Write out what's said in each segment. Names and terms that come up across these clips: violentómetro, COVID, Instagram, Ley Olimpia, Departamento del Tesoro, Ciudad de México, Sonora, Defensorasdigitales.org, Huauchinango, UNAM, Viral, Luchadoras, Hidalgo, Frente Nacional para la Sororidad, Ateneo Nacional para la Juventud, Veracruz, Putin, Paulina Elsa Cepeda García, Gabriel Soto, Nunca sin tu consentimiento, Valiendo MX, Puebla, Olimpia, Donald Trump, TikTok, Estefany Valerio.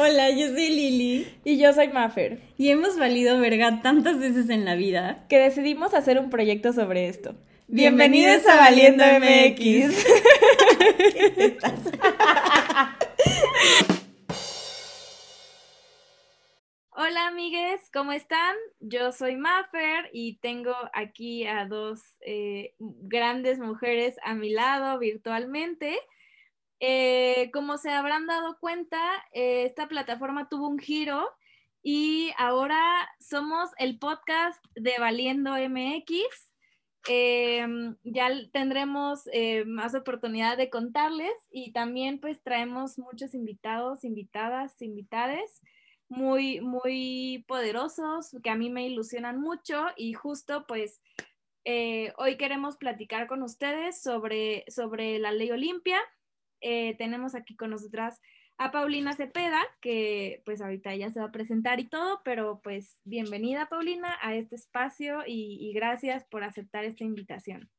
Hola, yo soy Lili. Y yo soy Mafer. Y hemos valido verga tantas veces en la vida que decidimos hacer un proyecto sobre esto. Bienvenidos a Valiendo MX. ¿Qué te pasa? Hola, amigues, ¿cómo están? Yo soy Mafer y tengo aquí a dos grandes mujeres a mi lado virtualmente. Como se habrán dado cuenta, esta plataforma tuvo un giro y ahora somos el podcast de Valiendo MX. Ya tendremos más oportunidad de contarles y también pues traemos muchos invitados, invitadas, invitades muy, muy poderosos que a mí me ilusionan mucho y justo pues hoy queremos platicar con ustedes sobre la Ley Olimpia. Tenemos aquí con nosotras a Paulina Cepeda, que pues ahorita ella se va a presentar y todo, pero pues bienvenida, Paulina, a este espacio y gracias por aceptar esta invitación.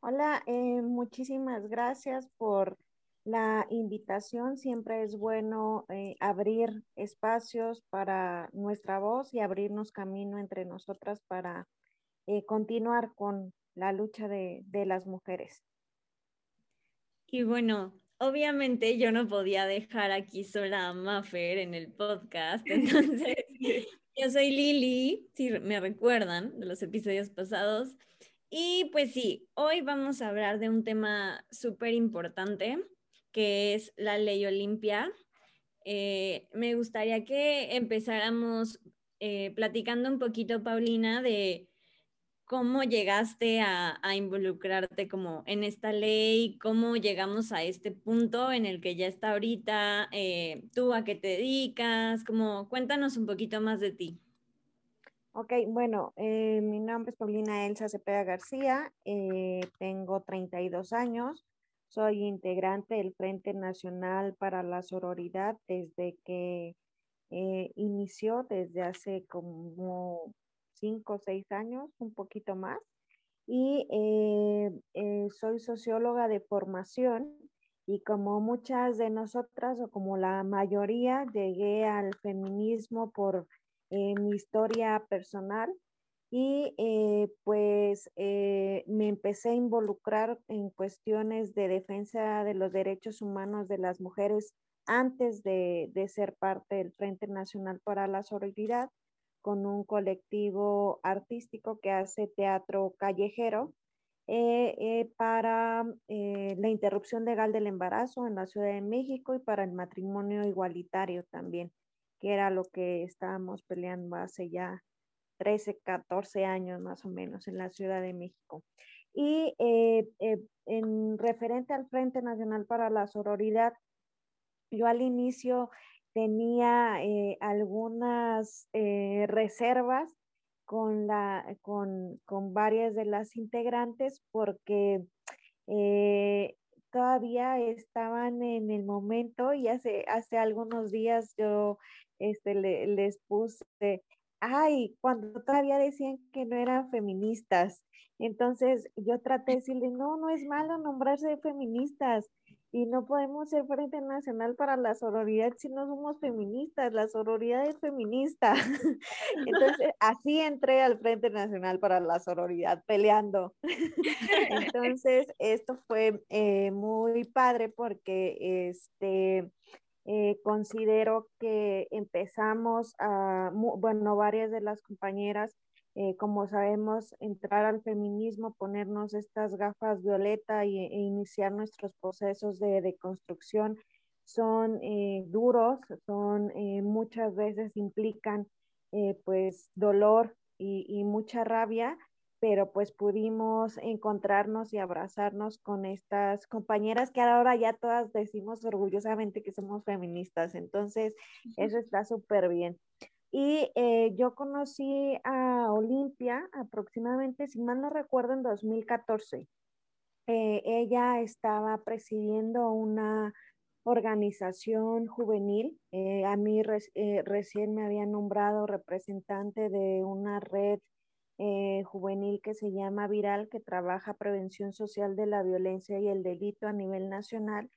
Hola, muchísimas gracias por la invitación. Siempre es bueno abrir espacios para nuestra voz y abrirnos camino entre nosotras para continuar con la lucha de las mujeres. Y bueno, obviamente yo no podía dejar aquí sola a Mafer en el podcast, entonces yo soy Lili, si me recuerdan de los episodios pasados, y pues sí, hoy vamos a hablar de un tema súper importante, que es la Ley Olimpia. Me gustaría que empezáramos platicando un poquito, Paulina, de ¿cómo llegaste a involucrarte como en esta ley? ¿Cómo llegamos a este punto en el que ya está ahorita? ¿Tú a qué te dedicas? Como, cuéntanos un poquito más de ti. Ok, bueno, mi nombre es Paulina Elsa Cepeda García, tengo 32 años, soy integrante del Frente Nacional para la Sororidad desde que inició, desde hace como 5 o 6 años, un poquito más, y soy socióloga de formación y como muchas de nosotras o como la mayoría llegué al feminismo por mi historia personal y pues me empecé a involucrar en cuestiones de defensa de los derechos humanos de las mujeres antes de ser parte del Frente Nacional para la Sororidad, con un colectivo artístico que hace teatro callejero para la interrupción legal del embarazo en la Ciudad de México y para el matrimonio igualitario también, que era lo que estábamos peleando hace ya 13, 14 años más o menos en la Ciudad de México. Y en referente al Frente Nacional para la Sororidad, yo al inicio tenía algunas reservas con varias de las integrantes porque todavía estaban en el momento y hace algunos días yo les puse, cuando todavía decían que no eran feministas. Entonces yo traté de decirles, no es malo nombrarse feministas. Y no podemos ser Frente Nacional para la Sororidad si no somos feministas. La sororidad es feminista. Entonces, así entré al Frente Nacional para la Sororidad, peleando. Entonces, esto fue muy padre porque considero que empezamos varias de las compañeras, como sabemos, entrar al feminismo, ponernos estas gafas violeta e iniciar nuestros procesos de deconstrucción son duros, son muchas veces implican pues dolor y mucha rabia, pero pues pudimos encontrarnos y abrazarnos con estas compañeras que ahora ya todas decimos orgullosamente que somos feministas, entonces eso está súper bien. Y yo conocí a Olimpia aproximadamente, si mal no recuerdo, en 2014. Ella estaba presidiendo una organización juvenil. A mí recién me había nombrado representante de una red juvenil que se llama Viral, que trabaja prevención social de la violencia y el delito a nivel nacional.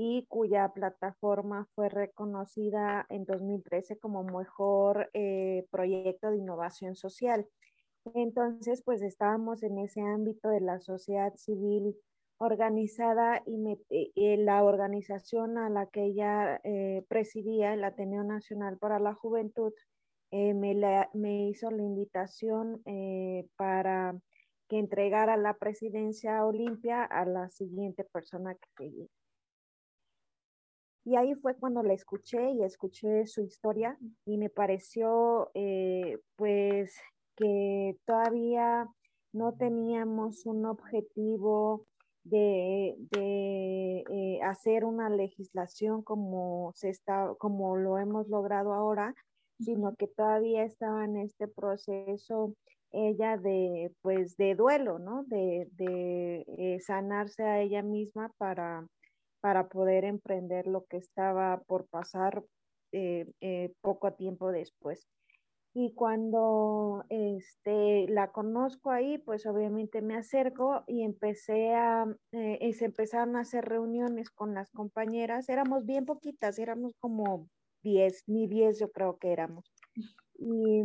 y cuya plataforma fue reconocida en 2013 como mejor proyecto de innovación social. Entonces, pues estábamos en ese ámbito de la sociedad civil organizada y la organización a la que ella presidía, el Ateneo Nacional para la Juventud, me hizo la invitación para que entregara la presidencia a Olimpia a la siguiente persona que seguía. Y ahí fue cuando la escuché y escuché su historia y me pareció pues que todavía no teníamos un objetivo de hacer una legislación como lo hemos logrado ahora, sino que todavía estaba en este proceso ella de duelo, ¿no? De sanarse a ella misma para poder emprender lo que estaba por pasar poco tiempo después. Y cuando la conozco ahí, pues obviamente me acerco y se empezaron a hacer reuniones con las compañeras. Éramos bien poquitas, éramos como 10, ni 10 yo creo que éramos. Y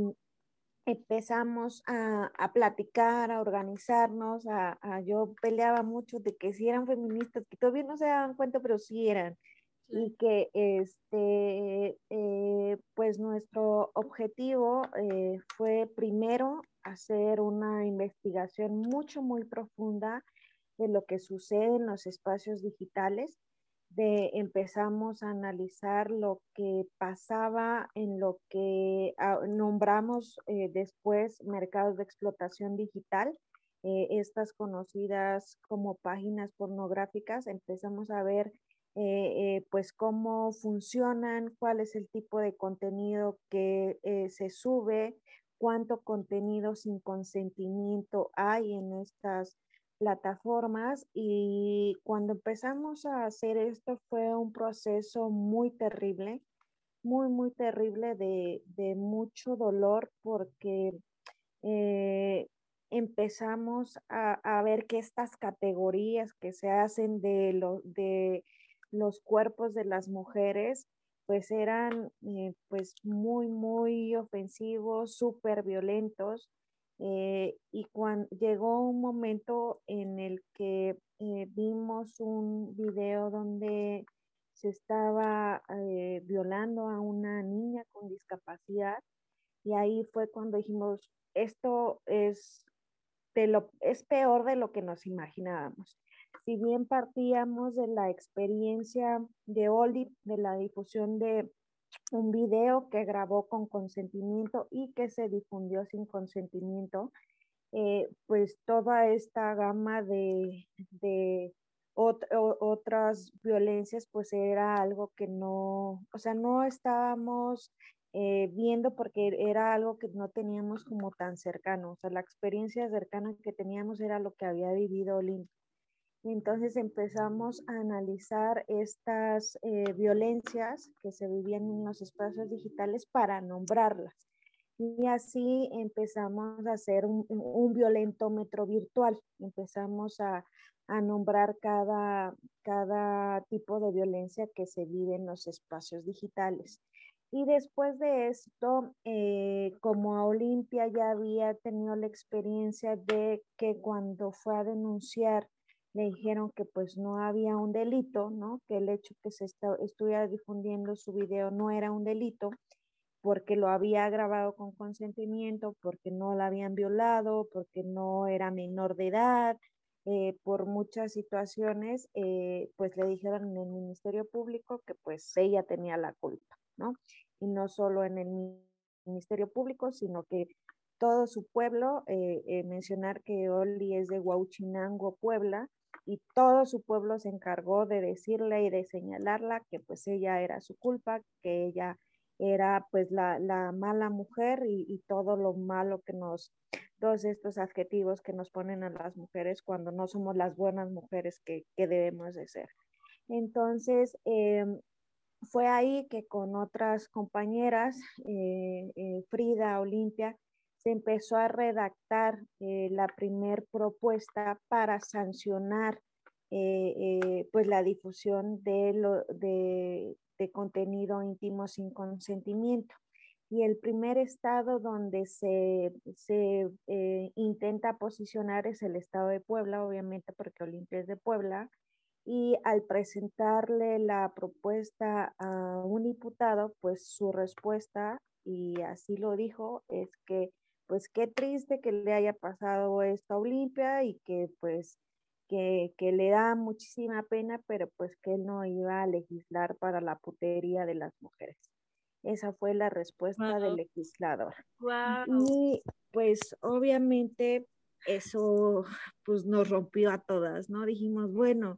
empezamos a platicar, a organizarnos, yo peleaba mucho de que sí eran feministas, que todavía no se daban cuenta, pero sí eran. Y que pues nuestro objetivo fue primero hacer una investigación muy profunda de lo que sucede en los espacios digitales. Empezamos a analizar lo que pasaba en lo que nombramos después mercados de explotación digital, estas conocidas como páginas pornográficas. Empezamos a ver pues cómo funcionan, cuál es el tipo de contenido que se sube, cuánto contenido sin consentimiento hay en estas plataformas. Y cuando empezamos a hacer esto fue un proceso muy terrible de mucho dolor, porque empezamos a ver que estas categorías que se hacen de los cuerpos de las mujeres pues eran pues muy ofensivos, súper violentos, y cuando llegó un momento en el que vimos un video donde se estaba violando a una niña con discapacidad, y ahí fue cuando dijimos, esto es peor de lo que nos imaginábamos. Si bien partíamos de la experiencia de Oli, de la difusión de un video que grabó con consentimiento y que se difundió sin consentimiento, pues toda esta gama de otras violencias pues era algo que no, o sea, no estábamos viendo, porque era algo que no teníamos como tan cercano. O sea, la experiencia cercana que teníamos era lo que había vivido Oli. Entonces empezamos a analizar estas violencias que se vivían en los espacios digitales para nombrarlas. Y así empezamos a hacer un violentómetro virtual. Empezamos a nombrar cada tipo de violencia que se vive en los espacios digitales. Y después de esto, como a Olimpia ya había tenido la experiencia de que cuando fue a denunciar, le dijeron que pues no había un delito, ¿no? Que el hecho que se estuviera difundiendo su video no era un delito, porque lo había grabado con consentimiento, porque no la habían violado, porque no era menor de edad, por muchas situaciones, pues le dijeron en el Ministerio Público que pues ella tenía la culpa, ¿no? Y no solo en el Ministerio Público, sino que todo su pueblo, mencionar que Oli es de Huauchinango, Puebla, y todo su pueblo se encargó de decirle y de señalarla que pues ella era su culpa, que ella era pues la mala mujer y todo lo malo que todos estos adjetivos que nos ponen a las mujeres cuando no somos las buenas mujeres que debemos de ser. Entonces, fue ahí que con otras compañeras, Frida, Olimpia, se empezó a redactar la primer propuesta para sancionar pues la difusión de contenido íntimo sin consentimiento. Y el primer estado donde se intenta posicionar es el estado de Puebla, obviamente porque Olimpia es de Puebla, y al presentarle la propuesta a un diputado, pues su respuesta, y así lo dijo, es que pues qué triste que le haya pasado esto a Olimpia y que pues que le da muchísima pena, pero pues que él no iba a legislar para la putería de las mujeres. Esa fue la respuesta del legislador. Wow. Y pues obviamente eso pues nos rompió a todas, ¿no? Dijimos, bueno,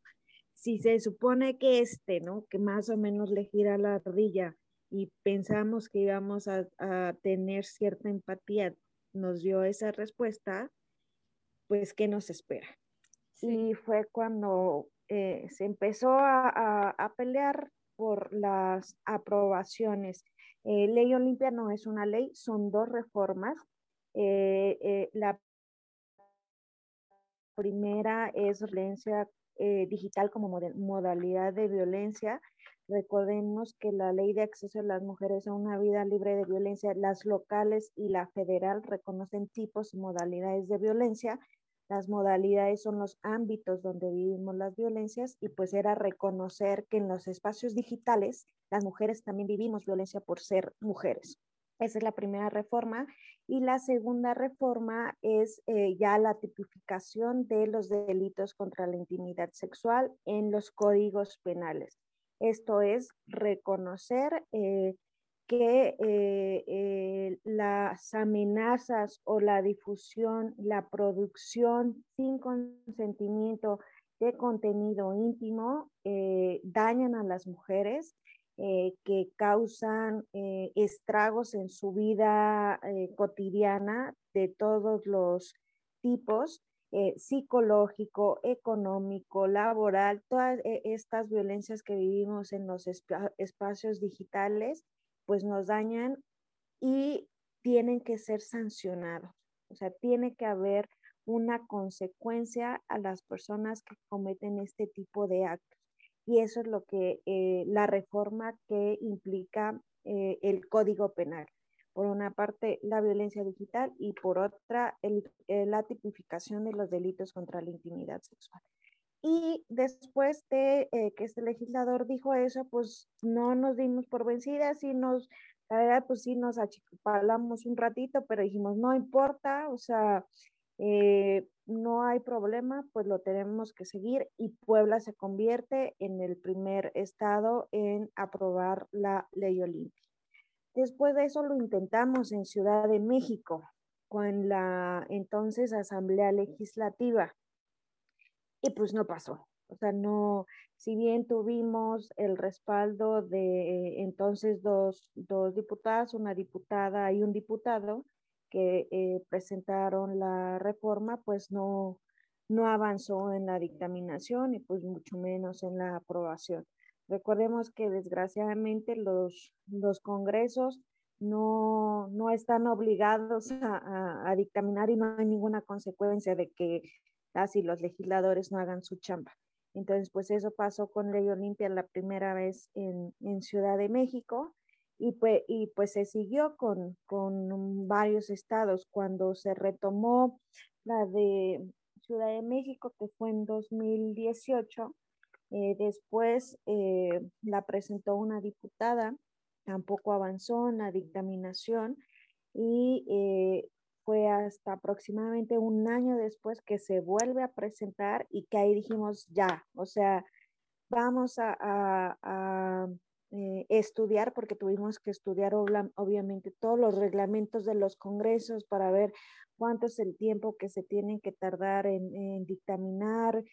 si se supone que ¿no? Que más o menos le gira la ardilla y pensamos que íbamos a tener cierta empatía, nos dio esa respuesta, pues ¿qué nos espera? Sí. Y fue cuando se empezó a pelear por las aprobaciones. Ley Olimpia no es una ley, son dos reformas. La primera es violencia digital como modalidad de violencia. Recordemos que la Ley de Acceso de las Mujeres a una Vida Libre de Violencia, las locales y la federal reconocen tipos y modalidades de violencia. Las modalidades son los ámbitos donde vivimos las violencias y pues era reconocer que en los espacios digitales las mujeres también vivimos violencia por ser mujeres. Esa es la primera reforma. Y la segunda reforma es ya la tipificación de los delitos contra la intimidad sexual en los códigos penales. Esto es reconocer que las amenazas o la difusión, la producción sin consentimiento de contenido íntimo dañan a las mujeres, que causan estragos en su vida cotidiana de todos los tipos, psicológico, económico, laboral, todas estas violencias que vivimos en los espacios digitales pues nos dañan y tienen que ser sancionados. O sea, tiene que haber una consecuencia a las personas que cometen este tipo de actos. Y eso es lo que la reforma que implica el Código Penal. Por una parte, la violencia digital y por otra, la tipificación de los delitos contra la intimidad sexual. Y después de que este legislador dijo eso, pues no nos dimos por vencidas y la verdad, pues sí nos achicopalamos un ratito, pero dijimos, no importa, o sea, no hay problema, pues lo tenemos que seguir. Y Puebla se convierte en el primer estado en aprobar la Ley Olimpia. Después de eso lo intentamos en Ciudad de México, con la entonces Asamblea Legislativa. Y pues no pasó, o sea, no, si bien tuvimos el respaldo de entonces dos diputadas, una diputada y un diputado que presentaron la reforma, pues no avanzó en la dictaminación y pues mucho menos en la aprobación. Recordemos que desgraciadamente los congresos no están obligados a dictaminar y no hay ninguna consecuencia de que así los legisladores no hagan su chamba. Entonces, pues eso pasó con Ley Olimpia la primera vez en Ciudad de México y pues se siguió con varios estados. Cuando se retomó la de Ciudad de México, que fue en 2018, después la presentó una diputada, tampoco avanzó en la dictaminación y fue hasta aproximadamente un año después que se vuelve a presentar y que ahí dijimos ya, o sea, vamos a estudiar, porque tuvimos que estudiar obviamente todos los reglamentos de los congresos para ver cuánto es el tiempo que se tienen que tardar en dictaminar,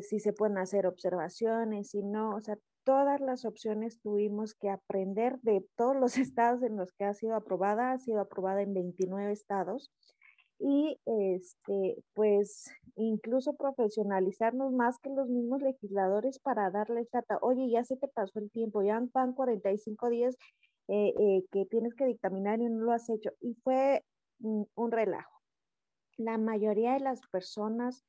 si se pueden hacer observaciones, si no, o sea, todas las opciones tuvimos que aprender de todos los estados en los que ha sido aprobada en 29 estados y pues incluso profesionalizarnos más que los mismos legisladores para darles data. Oye, ya se te pasó el tiempo, ya van 45 días que tienes que dictaminar y no lo has hecho. Y fue un relajo. La mayoría de las personas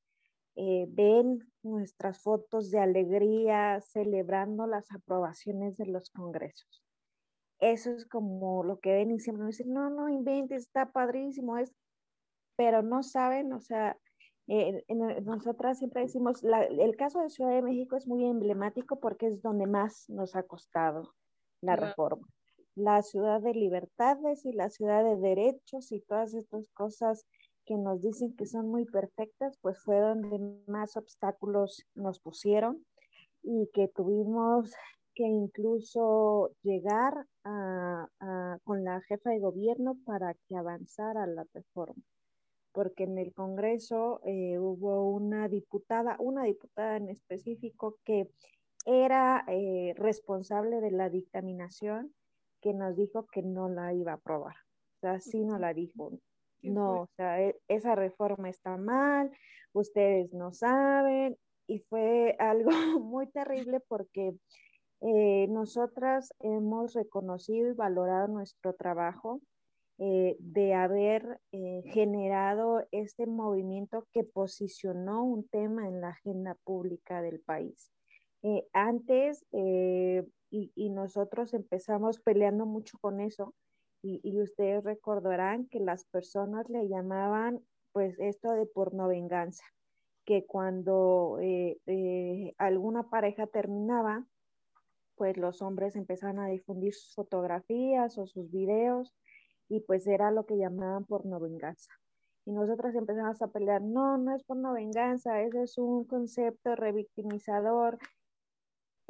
ven nuestras fotos de alegría celebrando las aprobaciones de los congresos. Eso es como lo que ven y siempre me dicen, no, no inventes, está padrísimo, es... pero no saben, o sea, nosotras siempre decimos, el caso de Ciudad de México es muy emblemático porque es donde más nos ha costado la reforma. La ciudad de libertades y la ciudad de derechos y todas estas cosas que nos dicen que son muy perfectas, pues fue donde más obstáculos nos pusieron y que tuvimos que incluso llegar con la jefa de gobierno para que avanzara la reforma. Porque en el Congreso hubo una diputada en específico que era responsable de la dictaminación, que nos dijo que no la iba a aprobar. O sea, sí no la dijo. No, o sea, esa reforma está mal, ustedes no saben. Y fue algo muy terrible porque nosotras hemos reconocido y valorado nuestro trabajo de haber generado este movimiento que posicionó un tema en la agenda pública del país. Antes... Y nosotros empezamos peleando mucho con eso y ustedes recordarán que las personas le llamaban pues esto de pornovenganza, que cuando alguna pareja terminaba, pues los hombres empezaban a difundir sus fotografías o sus videos y pues era lo que llamaban pornovenganza. Y nosotras empezamos a pelear, no, no es pornovenganza, ese es un concepto revictimizador,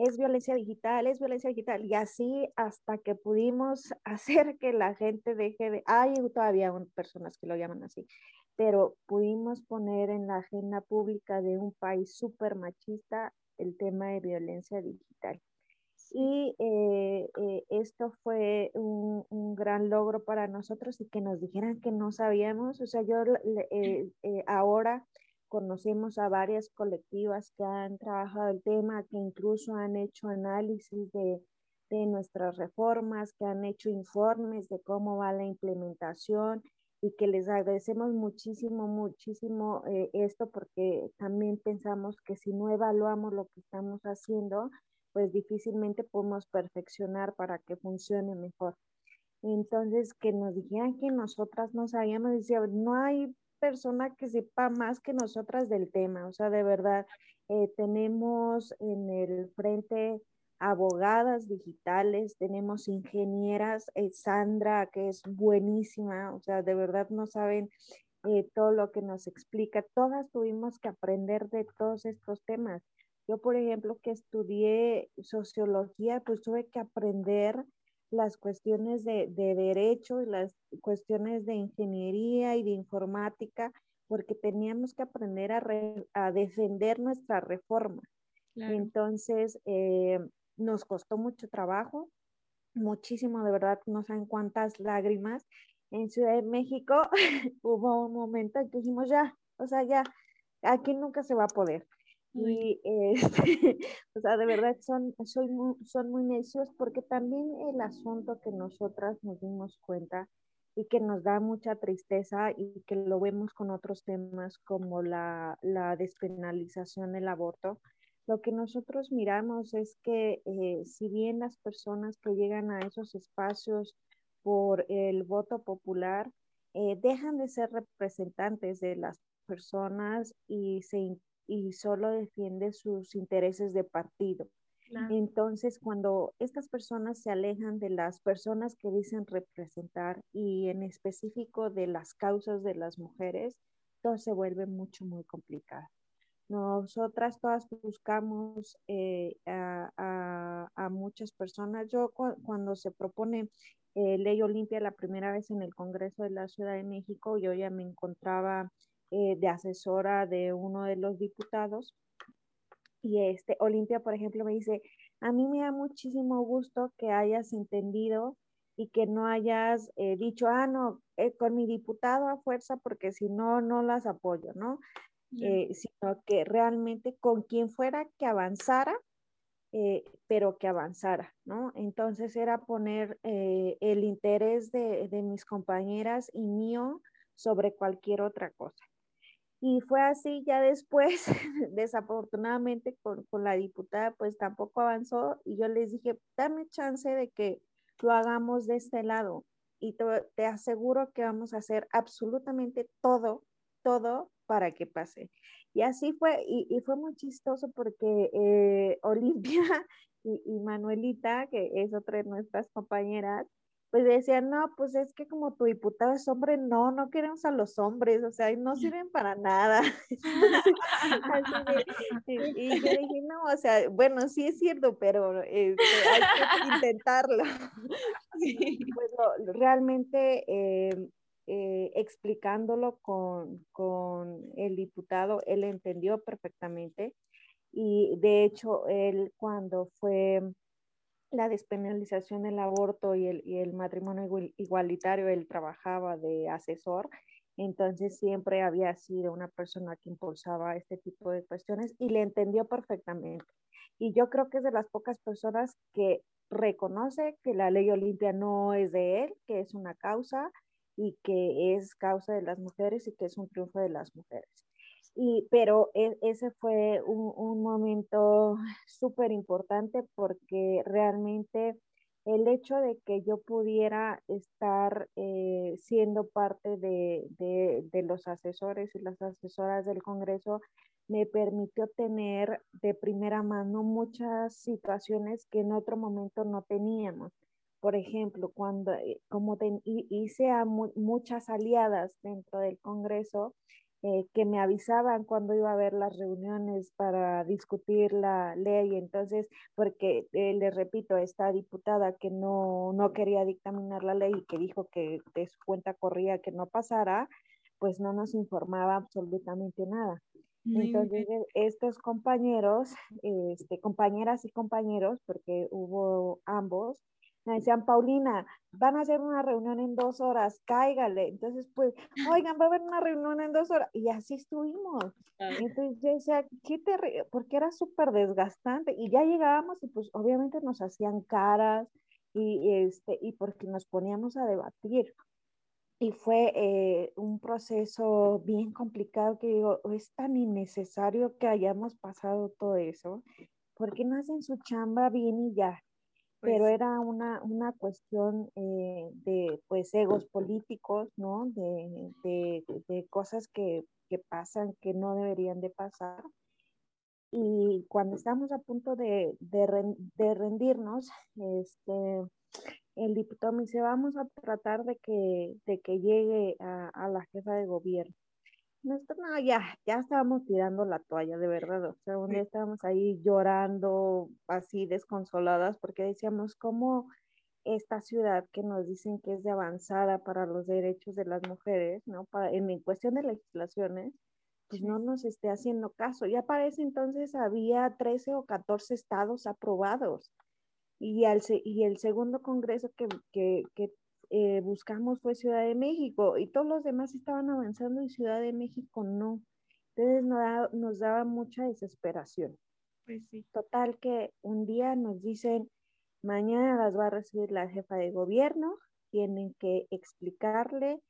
es violencia digital, es violencia digital. Y así hasta que pudimos hacer que la gente deje de... Hay todavía personas que lo llaman así, pero pudimos poner en la agenda pública de un país súper machista el tema de violencia digital. Y esto fue un gran logro para nosotros y que nos dijeran que no sabíamos. O sea, yo ahora... conocemos a varias colectivas que han trabajado el tema, que incluso han hecho análisis de nuestras reformas, que han hecho informes de cómo va la implementación y que les agradecemos muchísimo, muchísimo esto porque también pensamos que si no evaluamos lo que estamos haciendo, pues difícilmente podemos perfeccionar para que funcione mejor. Entonces, que nos dijeran que nosotras no sabíamos, decía, no hay persona que sepa más que nosotras del tema, o sea, de verdad, tenemos en el frente abogadas digitales, tenemos ingenieras, Sandra, que es buenísima, o sea, de verdad no saben todo lo que nos explica, todas tuvimos que aprender de todos estos temas. Yo, por ejemplo, que estudié sociología, pues tuve que aprender las cuestiones de derecho, las cuestiones de ingeniería y de informática, porque teníamos que aprender a defender nuestra reforma. Claro. Entonces, nos costó mucho trabajo, muchísimo, de verdad, no saben cuántas lágrimas. En Ciudad de México hubo un momento en que dijimos, ya, o sea, ya, aquí nunca se va a poder. Y, o sea, de verdad son muy necios porque también el asunto que nosotras nos dimos cuenta y que nos da mucha tristeza y que lo vemos con otros temas como la despenalización del aborto, lo que nosotros miramos es que si bien las personas que llegan a esos espacios por el voto popular dejan de ser representantes de las personas y y solo defiende sus intereses de partido. Claro. Entonces, cuando estas personas se alejan de las personas que dicen representar y en específico de las causas de las mujeres, todo se vuelve mucho, muy complicado. Nosotras todas buscamos a muchas personas. Yo cuando se propone Ley Olimpia la primera vez en el Congreso de la Ciudad de México, yo ya me encontraba... de asesora de uno de los diputados y Olimpia, por ejemplo, me dice, a mí me da muchísimo gusto que hayas entendido y que no hayas dicho, no, con mi diputado a fuerza porque si no, no las apoyo, ¿no? Sí. Sino que realmente con quien fuera que avanzara, pero que avanzara, ¿no? Entonces era poner el interés de mis compañeras y mío sobre cualquier otra cosa. Y fue así, ya después, desafortunadamente con la diputada, pues tampoco avanzó, y yo les dije, dame chance de que lo hagamos de este lado, y te aseguro que vamos a hacer absolutamente todo para que pase. Y así fue, y fue muy chistoso porque Olimpia y Manuelita, que es otra de nuestras compañeras, pues decían, no, pues es que como tu diputado es hombre, no queremos a los hombres, o sea, no sirven para nada. Y yo dije, no, o sea, bueno, sí es cierto, pero hay que intentarlo. Sí. Bueno, realmente explicándolo con el diputado, él entendió perfectamente, y de hecho él cuando fue la despenalización del aborto y el matrimonio igualitario, él trabajaba de asesor, entonces siempre había sido una persona que impulsaba este tipo de cuestiones y le entendió perfectamente. Y yo creo que es de las pocas personas que reconoce que la Ley Olimpia no es de él, que es una causa y que es causa de las mujeres y que es un triunfo de las mujeres. Pero ese fue un momento súper importante, porque realmente el hecho de que yo pudiera estar siendo parte de los asesores y las asesoras del Congreso me permitió tener de primera mano muchas situaciones que en otro momento no teníamos. Por ejemplo, cuando hice a muchas aliadas dentro del Congreso, que me avisaban cuando iba a haber las reuniones para discutir la ley, entonces, porque les repito, esta diputada que no quería dictaminar la ley y que dijo que de su cuenta corría que no pasara, pues no nos informaba absolutamente nada. Entonces, estos compañeros, compañeras y compañeros, porque hubo ambos, me decían, Paulina, van a hacer una reunión en 2 horas, cáigale. Entonces, pues, oigan, va a haber una reunión en 2 horas. Y así estuvimos. Entonces, yo decía, porque era súper desgastante. Y ya llegábamos y pues obviamente nos hacían caras y porque nos poníamos a debatir. Y fue un proceso bien complicado que digo, es tan innecesario que hayamos pasado todo eso. ¿Por qué no hacen su chamba bien y ya? Pero era una cuestión de pues egos políticos, ¿no? De cosas que pasan que no deberían de pasar. Y cuando estamos a punto de rendirnos, el diputado me dice, vamos a tratar de que llegue a la jefa de gobierno. Nosotros, no, ya estábamos tirando la toalla, de verdad, o sea, un día estábamos ahí llorando, así desconsoladas, porque decíamos, ¿cómo esta ciudad que nos dicen que es de avanzada para los derechos de las mujeres, ¿no? En cuestión de legislaciones, pues no nos esté haciendo caso? Ya para ese entonces había 13 o 14 estados aprobados, y el segundo congreso que buscamos fue Ciudad de México, y todos los demás estaban avanzando y Ciudad de México no. Entonces nos daba mucha desesperación. Pues sí. Total que un día nos dicen, mañana las va a recibir la jefa de gobierno, tienen que explicarle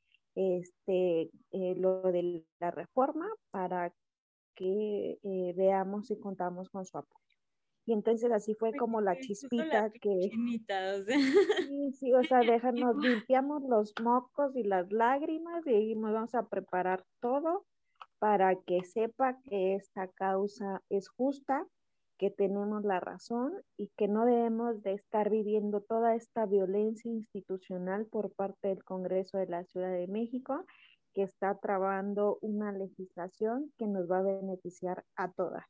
lo de la reforma para que veamos si contamos con su apoyo. Y entonces así fue como la chispita que... O sea. Sí, o sea, déjanos, limpiamos los mocos y las lágrimas y dijimos, vamos a preparar todo para que sepa que esta causa es justa, que tenemos la razón y que no debemos de estar viviendo toda esta violencia institucional por parte del Congreso de la Ciudad de México, que está trabando una legislación que nos va a beneficiar a todas.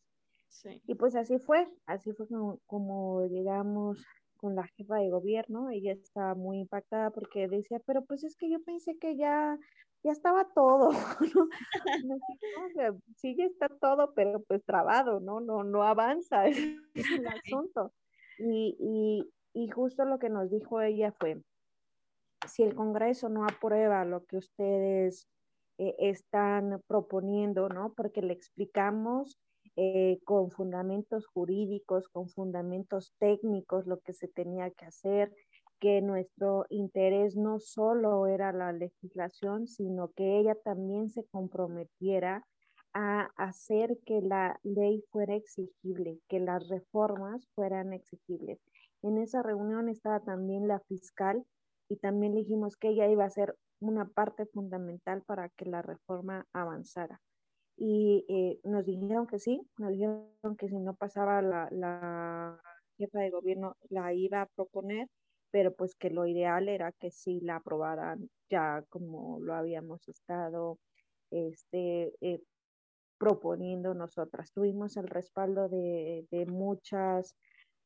Sí. Y pues así fue como llegamos con la jefa de gobierno. Ella estaba muy impactada porque decía, pero pues es que yo pensé que ya estaba todo, ¿no? O sea, sí, ya está todo, pero pues trabado, no avanza, es el asunto. Y justo lo que nos dijo ella fue, si el Congreso no aprueba lo que ustedes están proponiendo, ¿no? Porque le explicamos con fundamentos jurídicos, con fundamentos técnicos, lo que se tenía que hacer, que nuestro interés no solo era la legislación, sino que ella también se comprometiera a hacer que la ley fuera exigible, que las reformas fueran exigibles. En esa reunión estaba también la fiscal y también dijimos que ella iba a ser una parte fundamental para que la reforma avanzara. Y nos dijeron que sí, nos dijeron que si no pasaba la jefa de gobierno la iba a proponer, pero pues que lo ideal era que sí la aprobaran ya como lo habíamos estado proponiendo nosotras. Tuvimos el respaldo de muchas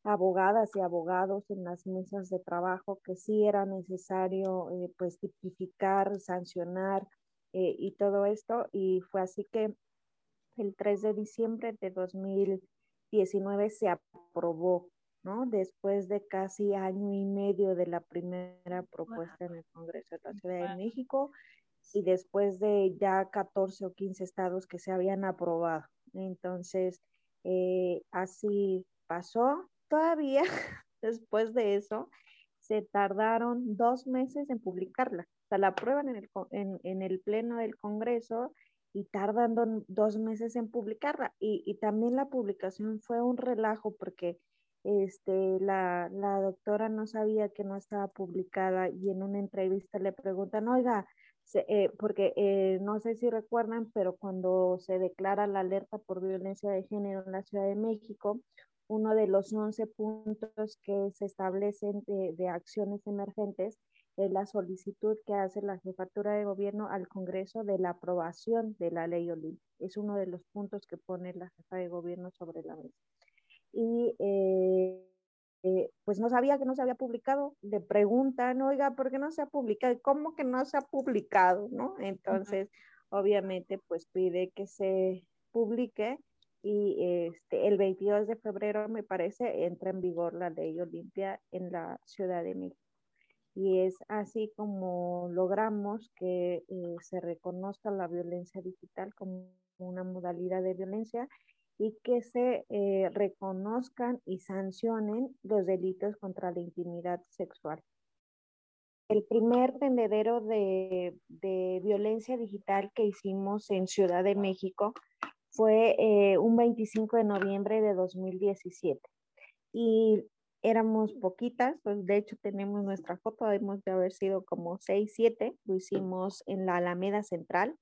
abogadas y abogados en las mesas de trabajo que sí era necesario pues tipificar, sancionar y todo esto, y fue así que el 3 de diciembre de 2019 se aprobó, ¿no? Después de casi año y medio de la primera propuesta en el Congreso de la Ciudad de México y después de ya 14 o 15 estados que se habían aprobado. Entonces, así pasó. Todavía después de eso se tardaron 2 meses en publicarla. O sea, la aprueban en el pleno del Congreso y tardan 2 meses en publicarla. Y también la publicación fue un relajo porque la doctora no sabía que no estaba publicada y en una entrevista le preguntan, oiga, porque no sé si recuerdan, pero cuando se declara la alerta por violencia de género en la Ciudad de México, uno de los 11 puntos que se establecen de acciones emergentes es la solicitud que hace la Jefatura de Gobierno al Congreso de la aprobación de la Ley Olimpia. Es uno de los puntos que pone la jefa de gobierno sobre la mesa. Y pues no sabía que no se había publicado. Le preguntan, oiga, ¿por qué no se ha publicado? ¿Cómo que no se ha publicado? ¿No? Entonces, obviamente, pues pide que se publique. Y el 22 de febrero, me parece, entra en vigor la Ley Olimpia en la Ciudad de México. Y es así como logramos que se reconozca la violencia digital como una modalidad de violencia y que se reconozcan y sancionen los delitos contra la intimidad sexual. El primer tendedero de violencia digital que hicimos en Ciudad de México fue un 25 de noviembre de 2017 y éramos poquitas, pues de hecho tenemos nuestra foto, debemos de haber sido como 6, 7, lo hicimos en la Alameda Central,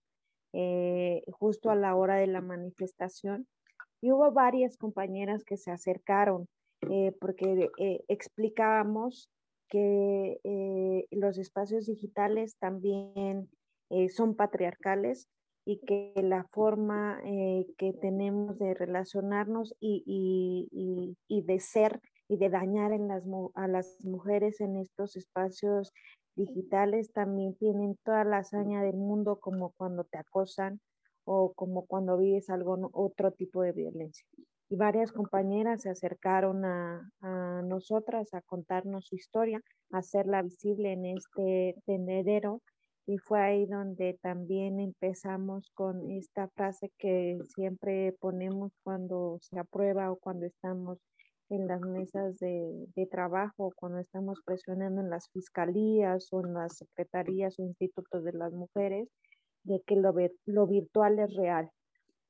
justo a la hora de la manifestación, y hubo varias compañeras que se acercaron porque explicábamos que los espacios digitales también son patriarcales, y que la forma que tenemos de relacionarnos y de ser y de dañar a las mujeres en estos espacios digitales también tienen toda la hazaña del mundo, como cuando te acosan o como cuando vives otro tipo de violencia. Y varias compañeras se acercaron a nosotras a contarnos su historia, a hacerla visible en este tendedero. Y fue ahí donde también empezamos con esta frase que siempre ponemos cuando se aprueba o cuando estamos en las mesas de trabajo, cuando estamos presionando en las fiscalías o en las secretarías o institutos de las mujeres, de que lo virtual es real.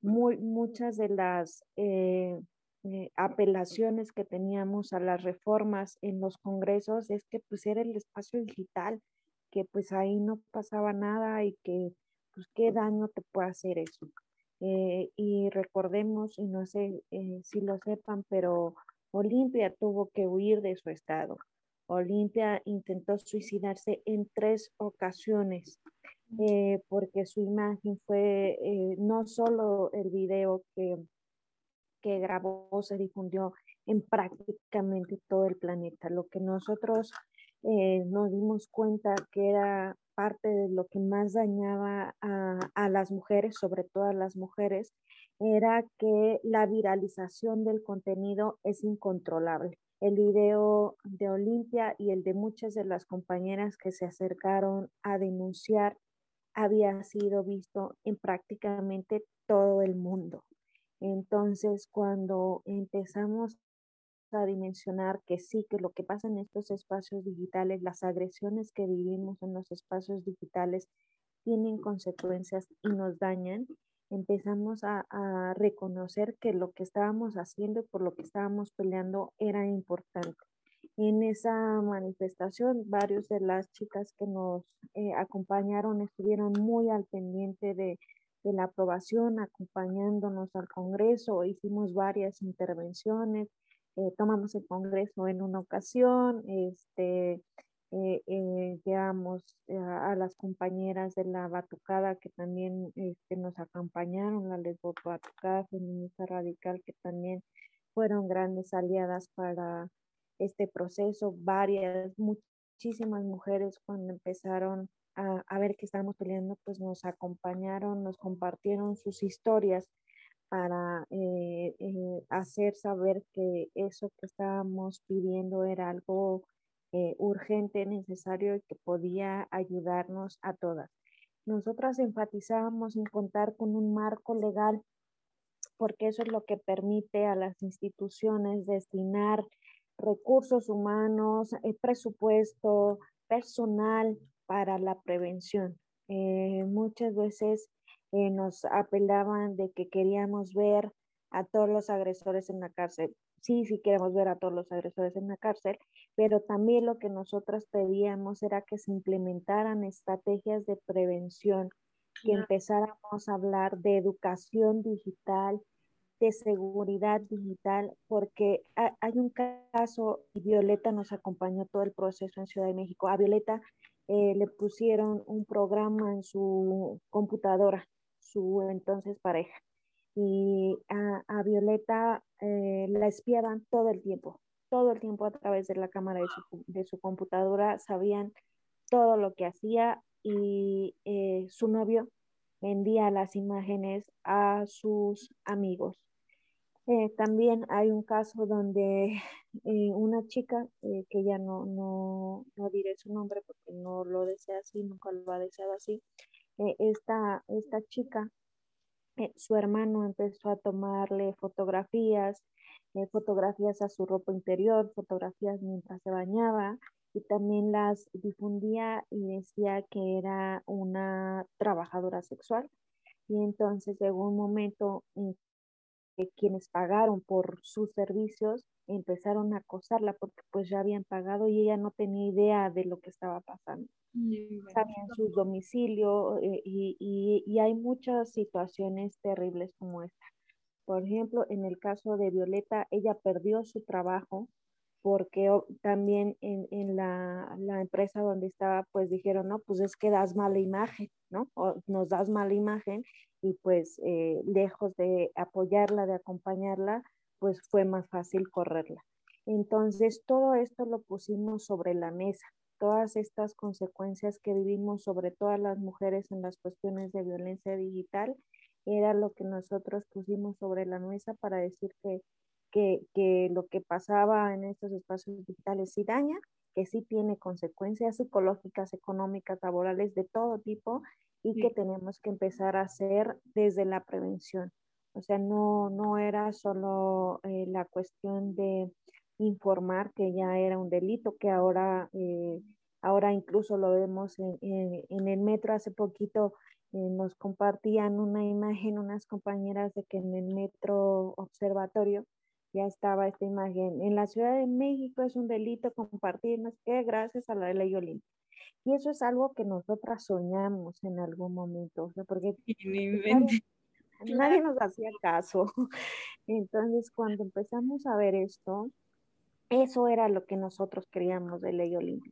Muchas de las apelaciones que teníamos a las reformas en los congresos es que pues, era el espacio digital, que pues ahí no pasaba nada y que pues qué daño te puede hacer eso. Y recordemos, y no sé si lo sepan, pero Olimpia tuvo que huir de su estado. Olimpia intentó suicidarse en 3 ocasiones porque su imagen fue no solo el video que grabó, se difundió en prácticamente todo el planeta. Lo que nosotros nos dimos cuenta que era parte de lo que más dañaba a las mujeres, sobre todo a las mujeres, era que la viralización del contenido es incontrolable. El video de Olimpia y el de muchas de las compañeras que se acercaron a denunciar había sido visto en prácticamente todo el mundo. Entonces, cuando empezamos a dimensionar que sí, que lo que pasa en estos espacios digitales, las agresiones que vivimos en los espacios digitales tienen consecuencias y nos dañan, empezamos a reconocer que lo que estábamos haciendo, por lo que estábamos peleando, era importante. En esa manifestación, varios de las chicas que nos acompañaron estuvieron muy al pendiente de la aprobación, acompañándonos al Congreso. Hicimos varias intervenciones, tomamos el Congreso en una ocasión, llevamos a las compañeras de la batucada que también nos acompañaron, la lesbo batucada feminista radical, que también fueron grandes aliadas para este proceso. Muchísimas mujeres, cuando empezaron a ver que estábamos peleando, pues nos acompañaron, nos compartieron sus historias para hacer saber que eso que estábamos pidiendo era algo urgente, necesario, y que podía ayudarnos a todas. Nosotras enfatizábamos en contar con un marco legal, porque eso es lo que permite a las instituciones destinar recursos humanos, presupuesto, personal para la prevención. Muchas veces nos apelaban de que queríamos ver a todos los agresores en la cárcel. Sí queremos ver a todos los agresores en la cárcel, pero también lo que nosotras pedíamos era que se implementaran estrategias de prevención, que empezáramos a hablar de educación digital, de seguridad digital, porque hay un caso, y Violeta nos acompañó todo el proceso en Ciudad de México. A Violeta le pusieron un programa en su computadora, su entonces pareja, y a Violeta la espiaban todo el tiempo a través de la cámara de su computadora. Sabían todo lo que hacía, y su novio vendía las imágenes a sus amigos. También hay un caso donde una chica, que ya no diré su nombre porque no lo desea así, nunca lo ha deseado así, esta chica, su hermano empezó a tomarle fotografías a su ropa interior, fotografías mientras se bañaba, y también las difundía y decía que era una trabajadora sexual. Y entonces llegó un momento en que quienes pagaron por sus servicios empezaron a acosarla, porque pues ya habían pagado y ella no tenía idea de lo que estaba pasando. Sabían su domicilio, y hay muchas situaciones terribles como esta. Por ejemplo, en el caso de Violeta, ella perdió su trabajo porque también en la empresa donde estaba, pues dijeron, no, pues es que das mala imagen, ¿no? O nos das mala imagen, y pues lejos de apoyarla, de acompañarla, pues fue más fácil correrla. Entonces, todo esto lo pusimos sobre la mesa, todas estas consecuencias que vivimos, sobre todas las mujeres en las cuestiones de violencia digital, era lo que nosotros pusimos sobre la mesa para decir que lo que pasaba en estos espacios digitales sí daña, que sí tiene consecuencias psicológicas, económicas, laborales, de todo tipo, y que tenemos que empezar a hacer desde la prevención. O sea, no era solo la cuestión de informar que ya era un delito, que ahora incluso lo vemos en el metro. Hace poquito nos compartían una imagen unas compañeras de que en el metro Observatorio ya estaba esta imagen: en la Ciudad de México es un delito compartir, no sé qué, gracias a la Ley Olimpia. Y eso es algo que nosotras soñamos en algún momento, o sea, porque nadie nos hacía caso. Entonces, cuando empezamos a ver esto, eso era lo que nosotros queríamos de Ley Olimpia,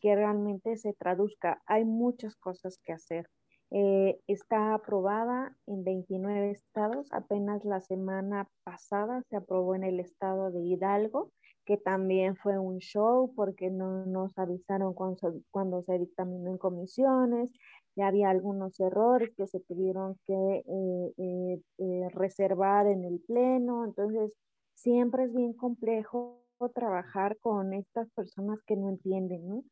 que realmente se traduzca. Hay muchas cosas que hacer. Está aprobada en 29 estados. Apenas la semana pasada se aprobó en el estado de Hidalgo, que también fue un show porque no nos avisaron cuando se dictaminó en comisiones. Ya había algunos errores que se tuvieron que reservar en el pleno. Entonces, siempre es bien complejo trabajar con estas personas que no entienden, ¿no?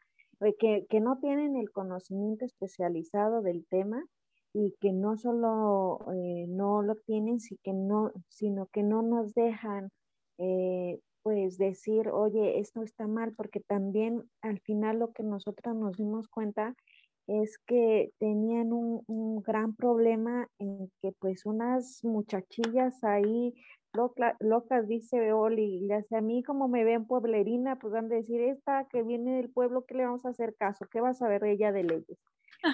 Que no tienen el conocimiento especializado del tema, y que no solo no lo tienen, sino que no nos dejan pues decir, oye, esto está mal, porque también al final lo que nosotros nos dimos cuenta es que tenían un gran problema en que pues unas muchachillas ahí locas, dice Oli, le hace, a mí como me ven pueblerina, pues van a decir, esta que viene del pueblo, ¿qué le vamos a hacer caso? ¿Qué va a saber ella de leyes?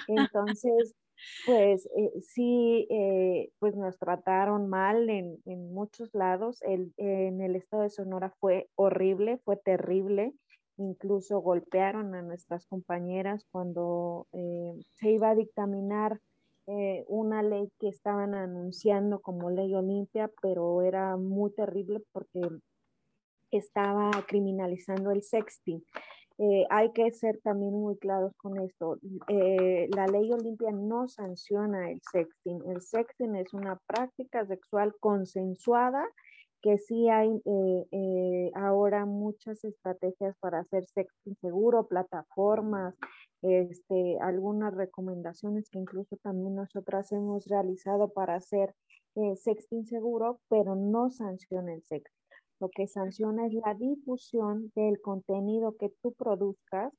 Entonces, pues sí, pues nos trataron mal en muchos lados. En el estado de Sonora fue horrible, fue terrible. Incluso golpearon a nuestras compañeras cuando se iba a dictaminar una ley que estaban anunciando como Ley Olimpia, pero era muy terrible porque estaba criminalizando el sexting. Hay que ser también muy claros con esto. La Ley Olimpia no sanciona el sexting. El sexting es una práctica sexual consensuada, que sí hay ahora muchas estrategias para hacer sexting seguro, plataformas, algunas recomendaciones que incluso también nosotras hemos realizado para hacer sexting seguro, pero no sanciona el sexting. Lo que sanciona es la difusión del contenido que tú produzcas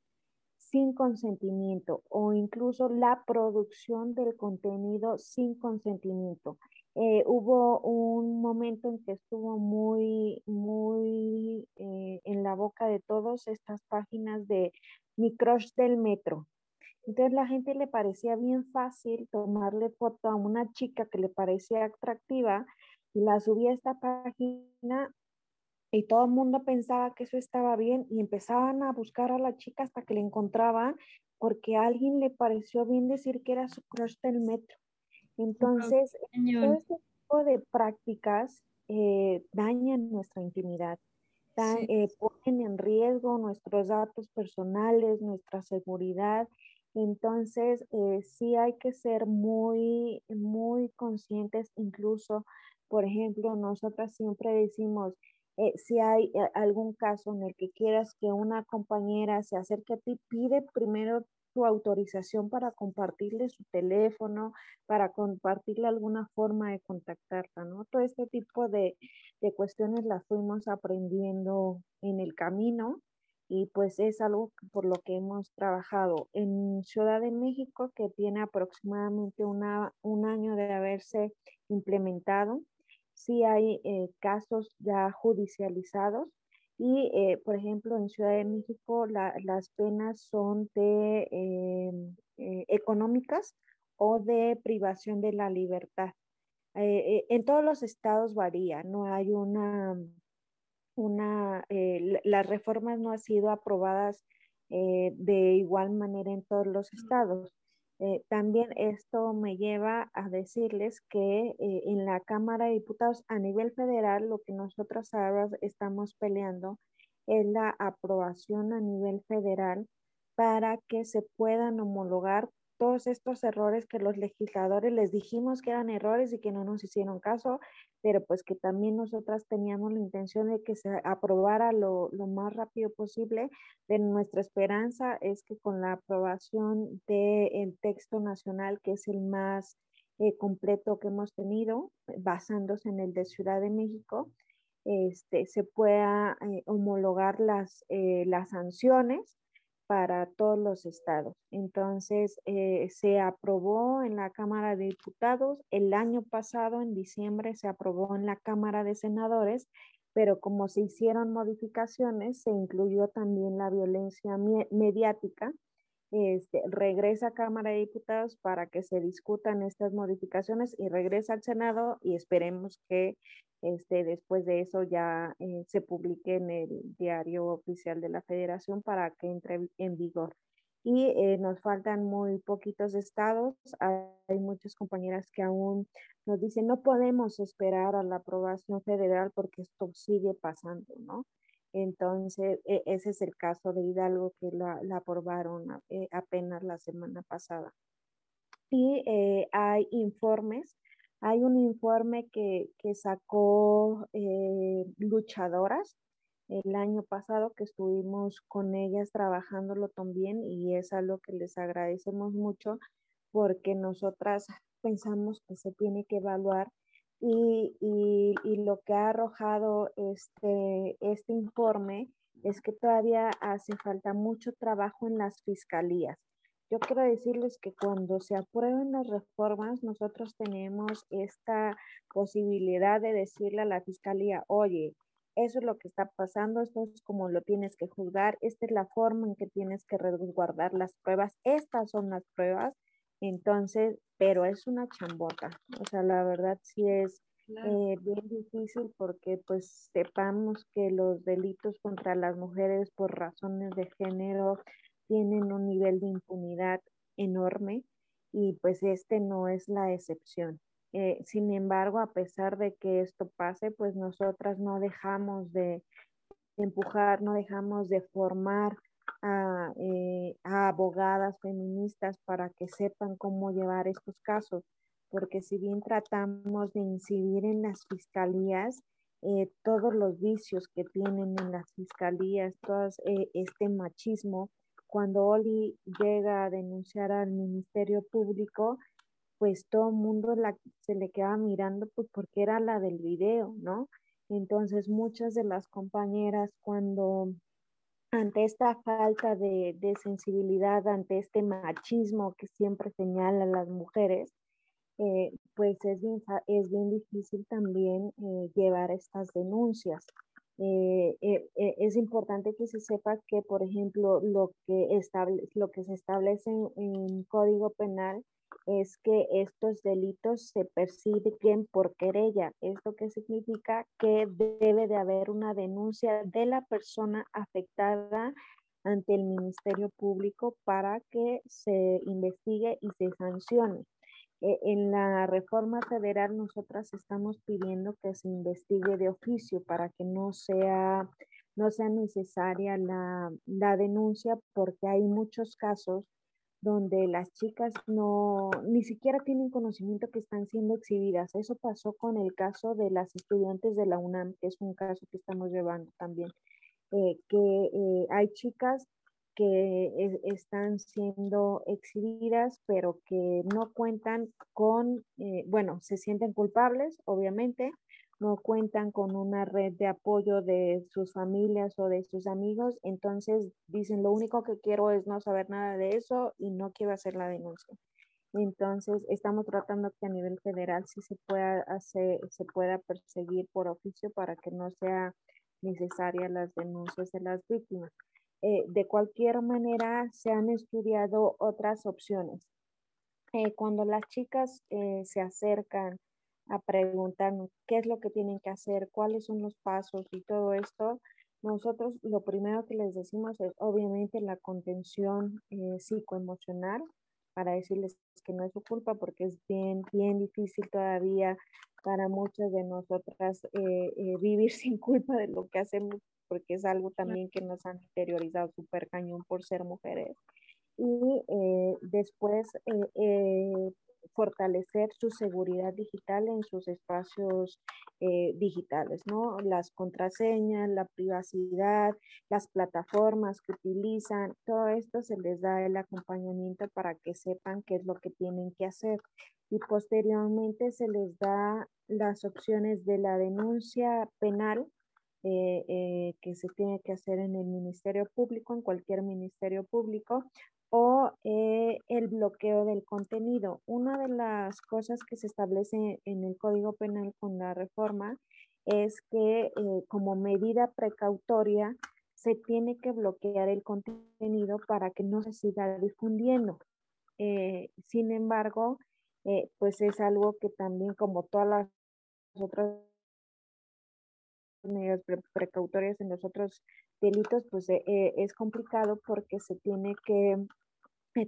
sin consentimiento, o incluso la producción del contenido sin consentimiento. Hubo un momento en que estuvo muy en la boca de todos estas páginas de mi crush del metro. Entonces la gente le parecía bien fácil tomarle foto a una chica que le parecía atractiva y la subía a esta página y todo el mundo pensaba que eso estaba bien y empezaban a buscar a la chica hasta que la encontraban porque a alguien le pareció bien decir que era su crush del metro. Entonces, todo este tipo de prácticas dañan nuestra intimidad, ponen en riesgo nuestros datos personales, nuestra seguridad. Entonces, sí hay que ser muy conscientes. Incluso, por ejemplo, nosotras siempre decimos, si hay algún caso en el que quieras que una compañera se acerque a ti, pide primero tu autorización para compartirle su teléfono, para compartirle alguna forma de contactarla, ¿no? Todo este tipo de cuestiones las fuimos aprendiendo en el camino y pues es algo por lo que hemos trabajado. En Ciudad de México, que tiene aproximadamente un año de haberse implementado, sí hay casos ya judicializados. Y, por ejemplo, en Ciudad de México las penas son de económicas o de privación de la libertad. En todos los estados varía, no hay las reformas no han sido aprobadas de igual manera en todos los estados. También esto me lleva a decirles que en la Cámara de Diputados a nivel federal lo que nosotros ahora estamos peleando es la aprobación a nivel federal para que se puedan homologar todos estos errores que los legisladores les dijimos que eran errores y que no nos hicieron caso, pero pues que también nosotras teníamos la intención de que se aprobara lo más rápido posible. De nuestra esperanza es que con la aprobación del texto nacional, que es el más completo que hemos tenido, basándose en el de Ciudad de México, se pueda homologar las sanciones para todos los estados. Entonces, se aprobó en la Cámara de Diputados, el año pasado, en diciembre, se aprobó en la Cámara de Senadores, pero como se hicieron modificaciones, se incluyó también la violencia mediática. Regresa a Cámara de Diputados para que se discutan estas modificaciones y regresa al Senado y esperemos que después de eso ya se publique en el diario oficial de la Federación para que entre en vigor. Y nos faltan muy poquitos estados. Hay muchas compañeras que aún nos dicen no podemos esperar a la aprobación federal porque esto sigue pasando, ¿no? Entonces, ese es el caso de Hidalgo, que la aprobaron apenas la semana pasada. Y hay informes. Hay un informe que sacó Luchadoras el año pasado, que estuvimos con ellas trabajándolo también, y es algo que les agradecemos mucho porque nosotras pensamos que se tiene que evaluar. Y lo que ha arrojado este informe es que todavía hace falta mucho trabajo en las fiscalías. Yo quiero decirles que cuando se aprueben las reformas, nosotros tenemos esta posibilidad de decirle a la fiscalía, oye, eso es lo que está pasando, esto es como lo tienes que juzgar, esta es la forma en que tienes que resguardar las pruebas, estas son las pruebas, entonces, pero es una chambota, o sea, la verdad sí es bien difícil porque pues sepamos que los delitos contra las mujeres por razones de género tienen un nivel de impunidad enorme y pues este no es la excepción. Sin embargo, a pesar de que esto pase, pues nosotras no dejamos de empujar, no dejamos de formar a abogadas feministas para que sepan cómo llevar estos casos, porque si bien tratamos de incidir en las fiscalías, todos los vicios que tienen en las fiscalías, todo este machismo, cuando Oli llega a denunciar al Ministerio Público, pues todo el mundo se le quedaba mirando pues porque era la del video, ¿no? Entonces muchas de las compañeras cuando ante esta falta de sensibilidad, ante este machismo que siempre señalan las mujeres, pues es bien difícil también llevar estas denuncias. Es importante que se sepa que, por ejemplo, lo que se establece en Código Penal es que estos delitos se persiguen por querella. ¿Esto qué significa? Que debe de haber una denuncia de la persona afectada ante el Ministerio Público para que se investigue y se sancione. En la reforma federal nosotras estamos pidiendo que se investigue de oficio para que no sea necesaria la denuncia, porque hay muchos casos donde las chicas ni siquiera tienen conocimiento que están siendo exhibidas. Eso pasó con el caso de las estudiantes de la UNAM, que es un caso que estamos llevando también, que hay chicas que están siendo exhibidas, pero que no cuentan con, se sienten culpables, obviamente, no cuentan con una red de apoyo de sus familias o de sus amigos, entonces dicen, lo único que quiero es no saber nada de eso y no quiero hacer la denuncia. Entonces estamos tratando que a nivel federal sí se pueda perseguir por oficio para que no sea necesaria las denuncias de las víctimas. De cualquier manera, se han estudiado otras opciones. Cuando las chicas se acercan a preguntarnos qué es lo que tienen que hacer, cuáles son los pasos y todo esto, nosotros lo primero que les decimos es obviamente la contención psicoemocional, para decirles que no es su culpa, porque es bien, bien difícil todavía para muchas de nosotras vivir sin culpa de lo que hacemos, porque es algo también que nos han interiorizado súper cañón por ser mujeres. Y después fortalecer su seguridad digital en sus espacios digitales, ¿no? Las contraseñas, la privacidad, las plataformas que utilizan, todo esto se les da el acompañamiento para que sepan qué es lo que tienen que hacer. Y posteriormente se les da las opciones de la denuncia penal que se tiene que hacer en el Ministerio Público, en cualquier Ministerio Público, o el bloqueo del contenido. Una de las cosas que se establece en el Código Penal con la reforma es que como medida precautoria se tiene que bloquear el contenido para que no se siga difundiendo. Sin embargo, pues es algo que también, como todas las otras medidas precautorias en los otros delitos, pues es complicado porque se tiene que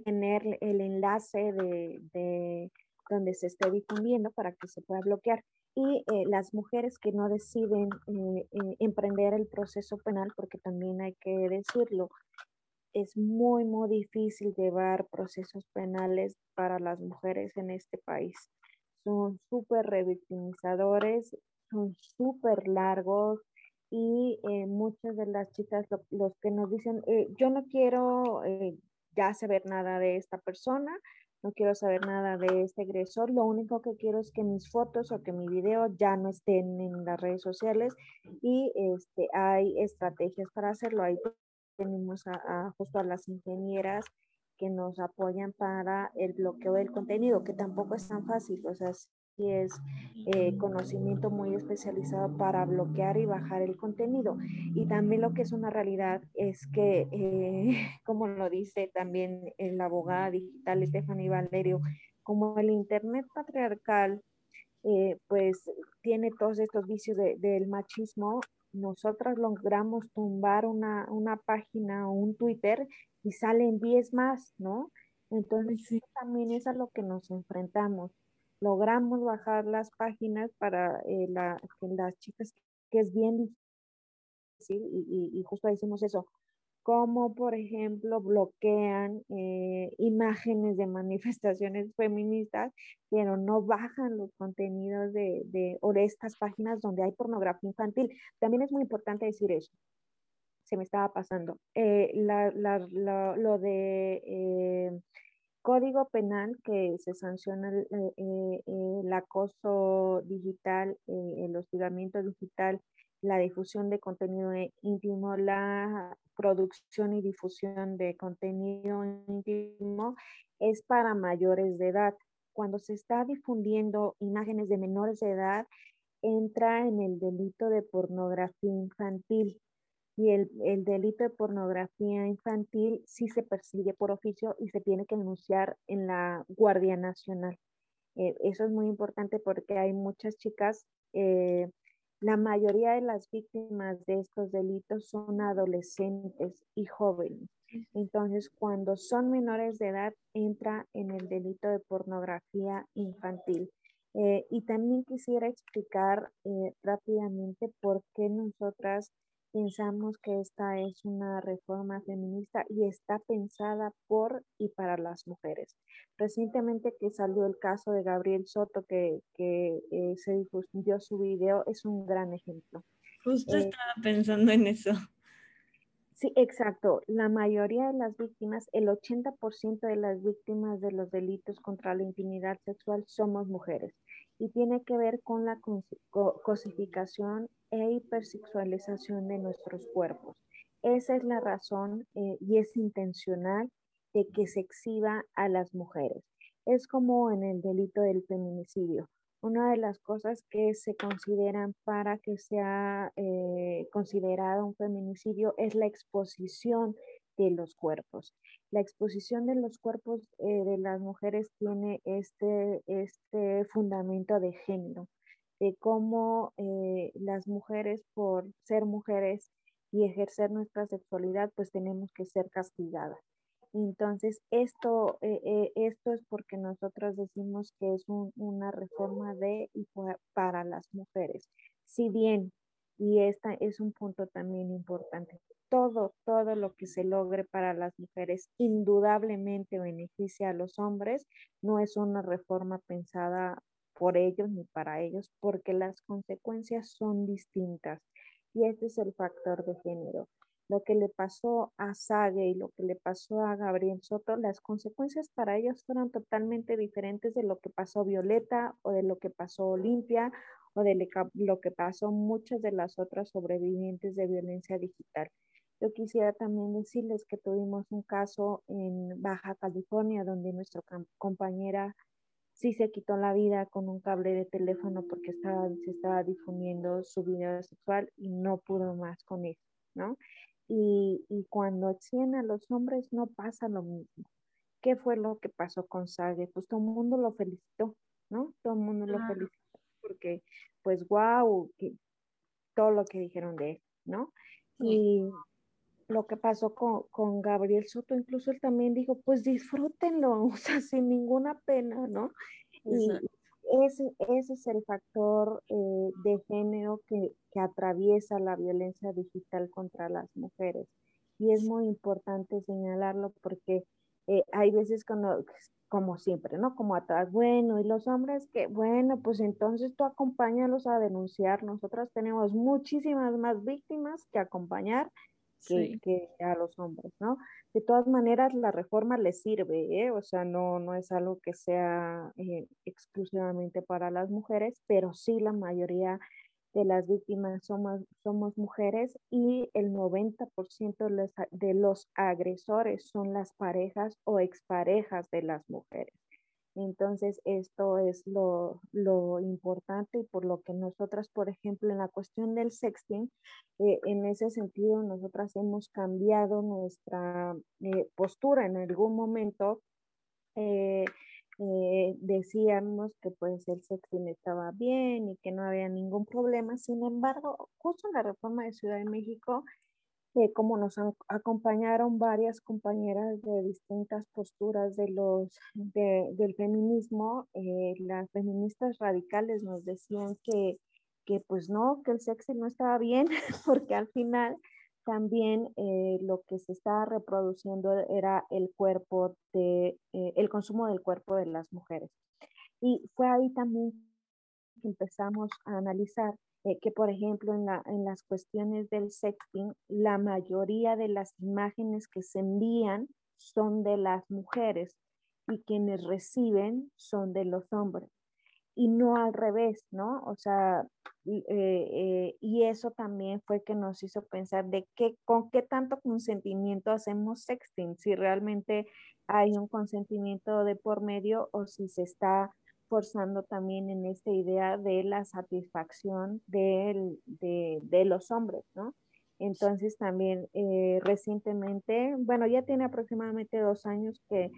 tener el enlace de donde se esté difundiendo para que se pueda bloquear. Y las mujeres que no deciden emprender el proceso penal, porque también hay que decirlo, es muy, muy difícil llevar procesos penales para las mujeres en este país. Son súper revictimizadores, son súper largos y muchas de las chicas los que nos dicen, yo no quiero ya saber nada de esta persona, no quiero saber nada de este agresor, lo único que quiero es que mis fotos o que mi video ya no estén en las redes sociales y hay estrategias para hacerlo. Ahí tenemos justo a las ingenieras que nos apoyan para el bloqueo del contenido, que tampoco es tan fácil, o sea, sí es conocimiento muy especializado para bloquear y bajar el contenido. Y también lo que es una realidad es que, como lo dice también la abogada digital Estefany Valerio, como el internet patriarcal pues tiene todos estos vicios del machismo, nosotras logramos tumbar una página o un Twitter y salen 10 más, ¿no? Entonces sí, también es a lo que nos enfrentamos. Logramos bajar las páginas para que las chicas, que es bien difícil, y justo decimos eso, como por ejemplo bloquean imágenes de manifestaciones feministas, pero no bajan los contenidos de estas páginas donde hay pornografía infantil. También es muy importante decir eso. Se me estaba pasando. Lo de Código Penal, que se sanciona el acoso digital, el hostigamiento digital, la difusión de contenido íntimo, la producción y difusión de contenido íntimo, es para mayores de edad. Cuando se está difundiendo imágenes de menores de edad, entra en el delito de pornografía infantil. Y el delito de pornografía infantil sí se persigue por oficio y se tiene que denunciar en la Guardia Nacional. Eso es muy importante porque hay muchas chicas, la mayoría de las víctimas de estos delitos son adolescentes y jóvenes. Entonces, cuando son menores de edad, entra en el delito de pornografía infantil. Y también quisiera explicar rápidamente por qué nosotras pensamos que esta es una reforma feminista y está pensada por y para las mujeres. Recientemente que salió el caso de Gabriel Soto, que se difundió su video, es un gran ejemplo. Justo estaba pensando en eso. Sí, exacto. La mayoría de las víctimas, el 80% de las víctimas de los delitos contra la intimidad sexual somos mujeres. Y tiene que ver con la cosificación e hipersexualización de nuestros cuerpos. Esa es la razón y es intencional de que se exhiba a las mujeres. Es como en el delito del feminicidio. Una de las cosas que se consideran para que sea considerado un feminicidio es la exposición de los cuerpos. La exposición de los cuerpos de las mujeres tiene este fundamento de género, de cómo las mujeres, por ser mujeres y ejercer nuestra sexualidad, pues tenemos que ser castigadas. Entonces, esto es porque nosotros decimos que es una reforma de y para las mujeres. Si bien, y esta es un punto también importante, todo lo que se logre para las mujeres indudablemente beneficia a los hombres, no es una reforma pensada por ellos ni para ellos, porque las consecuencias son distintas. Y este es el factor de género. Lo que le pasó a Sage y lo que le pasó a Gabriel Soto, las consecuencias para ellos fueron totalmente diferentes de lo que pasó Violeta o de lo que pasó Olimpia o de lo que pasó muchas de las otras sobrevivientes de violencia digital. Yo quisiera también decirles que tuvimos un caso en Baja California donde nuestra compañera sí se quitó la vida con un cable de teléfono porque se estaba difundiendo su video sexual y no pudo más con eso, ¿no? Y cuando exigen a los hombres no pasa lo mismo. ¿Qué fue lo que pasó con Sage? Pues todo el mundo lo felicitó, ¿no? Todo el mundo lo felicitó porque, pues, wow, todo lo que dijeron de él, ¿no? Y lo que pasó con Gabriel Soto, incluso él también dijo, pues disfrútenlo, o sea, sin ninguna pena, ¿no? Y ese es el factor de género que atraviesa la violencia digital contra las mujeres. Y es muy importante señalarlo porque hay veces como siempre, ¿no? Como atrás, bueno, y los hombres que, bueno, pues entonces tú acompáñalos a denunciar. Nosotras tenemos muchísimas más víctimas que acompañar que a los hombres, ¿no? De todas maneras, la reforma les sirve, o sea, no es algo que sea exclusivamente para las mujeres, pero sí la mayoría de las víctimas somos mujeres y el 90% de los agresores son las parejas o exparejas de las mujeres. Entonces, esto es lo importante y por lo que nosotras, por ejemplo, en la cuestión del sexting, en ese sentido, nosotras hemos cambiado nuestra postura en algún momento. Decíamos que pues el sexting estaba bien y que no había ningún problema. Sin embargo, justo en la reforma de Ciudad de México, como nos acompañaron varias compañeras de distintas posturas del feminismo, las feministas radicales nos decían que pues no, que el sexting no estaba bien, porque al final también lo que se estaba reproduciendo era el consumo del cuerpo de las mujeres. Y fue ahí también que empezamos a analizar que, por ejemplo, en las cuestiones del sexting, la mayoría de las imágenes que se envían son de las mujeres y quienes reciben son de los hombres. Y no al revés, ¿no? O sea, y eso también fue que nos hizo pensar con qué tanto consentimiento hacemos sexting, si realmente hay un consentimiento de por medio o si se está forzando también en esta idea de la satisfacción de los hombres, ¿no? Entonces también recientemente, bueno, ya tiene aproximadamente 2 años que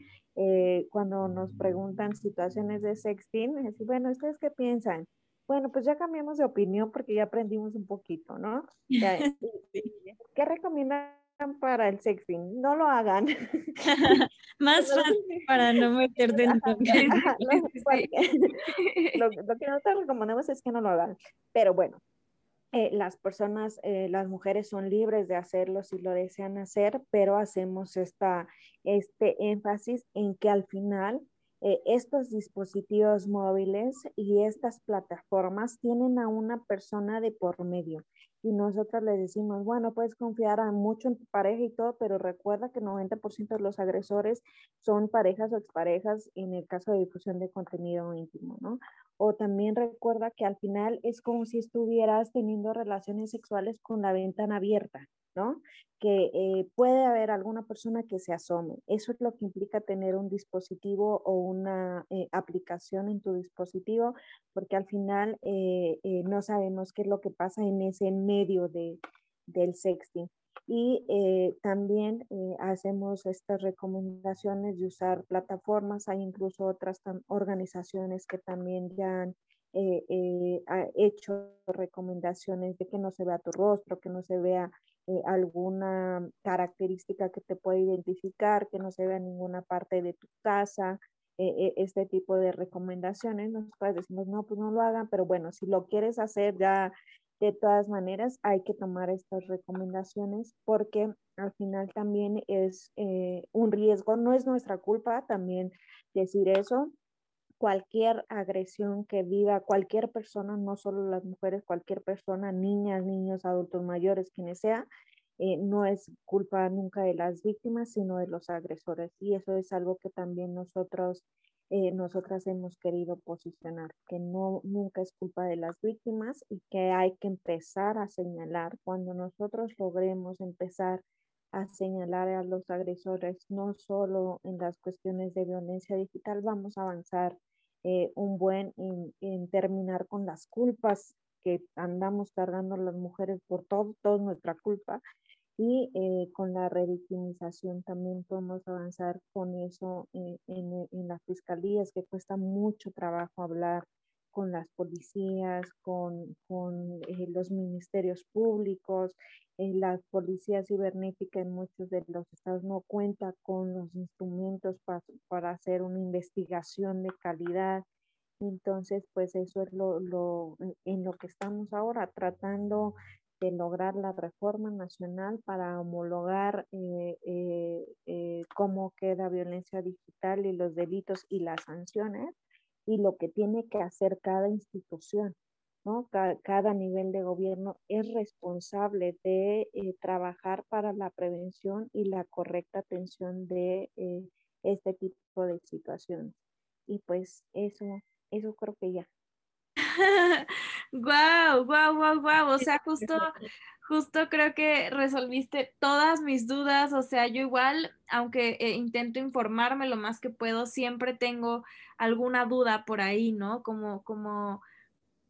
cuando nos preguntan situaciones de sexting, es decir, bueno, ¿ustedes qué piensan? Bueno, pues ya cambiamos de opinión porque ya aprendimos un poquito, ¿no? Ya, ¿qué recomiendan para el sexting? No lo hagan. Más fácil para no meterte en lo que nosotros recomendamos es que no lo hagan, pero bueno. Las mujeres son libres de hacerlo si lo desean hacer, pero hacemos este énfasis en que al final estos dispositivos móviles y estas plataformas tienen a una persona de por medio. Y nosotros les decimos, bueno, puedes confiar mucho en tu pareja y todo, pero recuerda que el 90% de los agresores son parejas o exparejas en el caso de difusión de contenido íntimo, ¿no? O también recuerda que al final es como si estuvieras teniendo relaciones sexuales con la ventana abierta, ¿no? Que puede haber alguna persona que se asome. Eso es lo que implica tener un dispositivo o una aplicación en tu dispositivo, porque al final no sabemos qué es lo que pasa en ese medio del sexting. Y también hacemos estas recomendaciones de usar plataformas. Hay incluso otras organizaciones que también ya han hecho recomendaciones de que no se vea tu rostro, que no se vea alguna característica que te pueda identificar, que no se vea ninguna parte de tu casa, este tipo de recomendaciones. Nosotros decimos, no, pues no lo hagan, pero bueno, si lo quieres hacer ya, de todas maneras hay que tomar estas recomendaciones porque al final también es un riesgo, no es nuestra culpa también decir eso. Cualquier agresión que viva cualquier persona, no solo las mujeres, cualquier persona, niñas, niños, adultos mayores, quienes sea, no es culpa nunca de las víctimas, sino de los agresores. Y eso es algo que también nosotras hemos querido posicionar, que nunca es culpa de las víctimas y que hay que empezar a señalar. Cuando nosotros logremos empezar a señalar a los agresores, no solo en las cuestiones de violencia digital, vamos a avanzar un buen en terminar con las culpas que andamos cargando las mujeres por todo nuestra culpa. Y con la revictimización también podemos avanzar con eso en las fiscalías, que cuesta mucho trabajo hablar con las policías, con los ministerios públicos. La policía cibernética en muchos de los estados no cuenta con los instrumentos para hacer una investigación de calidad. Entonces, pues eso es en lo que estamos ahora, tratando de lograr la reforma nacional para homologar cómo queda violencia digital y los delitos y las sanciones y lo que tiene que hacer cada institución, ¿no? Cada nivel de gobierno es responsable de trabajar para la prevención y la correcta atención de este tipo de situaciones. Y pues eso creo que ya. Wow. O sea, justo creo que resolviste todas mis dudas. O sea, yo igual, aunque intento informarme lo más que puedo, siempre tengo alguna duda por ahí, ¿no? Como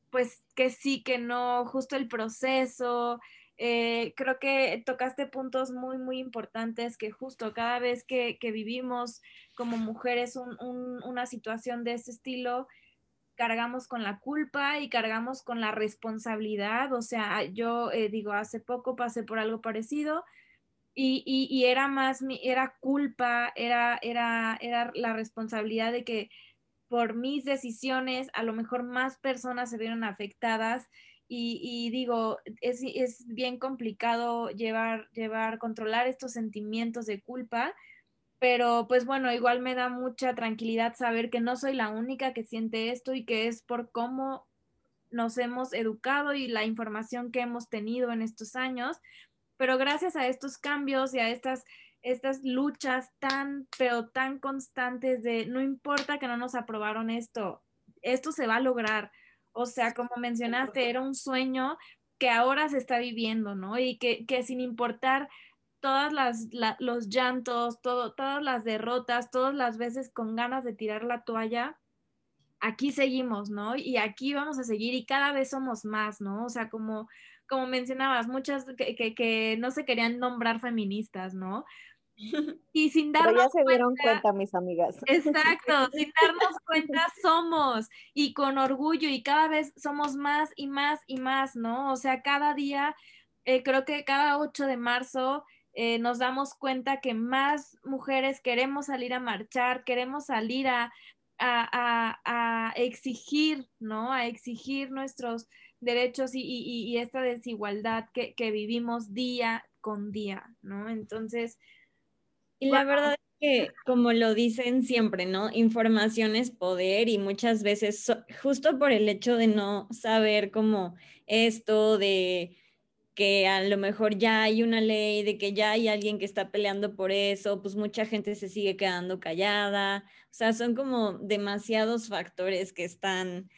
pues que sí, que no, justo el proceso. Creo que tocaste puntos muy, muy importantes que justo cada vez que vivimos como mujeres una situación de este estilo, cargamos con la culpa y cargamos con la responsabilidad. O sea, yo digo, hace poco pasé por algo parecido y era más, era culpa, era la responsabilidad de que por mis decisiones a lo mejor más personas se vieron afectadas. Y digo, es bien complicado controlar estos sentimientos de culpa, pero pues bueno, igual me da mucha tranquilidad saber que no soy la única que siente esto y que es por cómo nos hemos educado y la información que hemos tenido en estos años. Pero gracias a estos cambios y a estas luchas pero tan constantes de no importa que no nos aprobaron esto se va a lograr. O sea, como mencionaste, era un sueño que ahora se está viviendo, ¿no? Y que sin importar todas los llantos, todas las derrotas, todas las veces con ganas de tirar la toalla, aquí seguimos, ¿no? Y aquí vamos a seguir y cada vez somos más, ¿no? O sea, como mencionabas, muchas que no se querían nombrar feministas, ¿no? Y sin darnos cuenta... Pero ya se dieron cuenta, mis amigas. Exacto, sin darnos cuenta somos, y con orgullo, y cada vez somos más y más y más, ¿no? O sea, cada día, creo que cada 8 de marzo nos damos cuenta que más mujeres queremos salir a marchar, queremos salir a exigir, ¿no? A exigir nuestros derechos y esta desigualdad que vivimos día con día, ¿no? Entonces... Y la verdad es que, como lo dicen siempre, ¿no? Información es poder y muchas veces, justo por el hecho de no saber como esto, de que a lo mejor ya hay una ley, de que ya hay alguien que está peleando por eso, pues mucha gente se sigue quedando callada. O sea, son como demasiados factores que están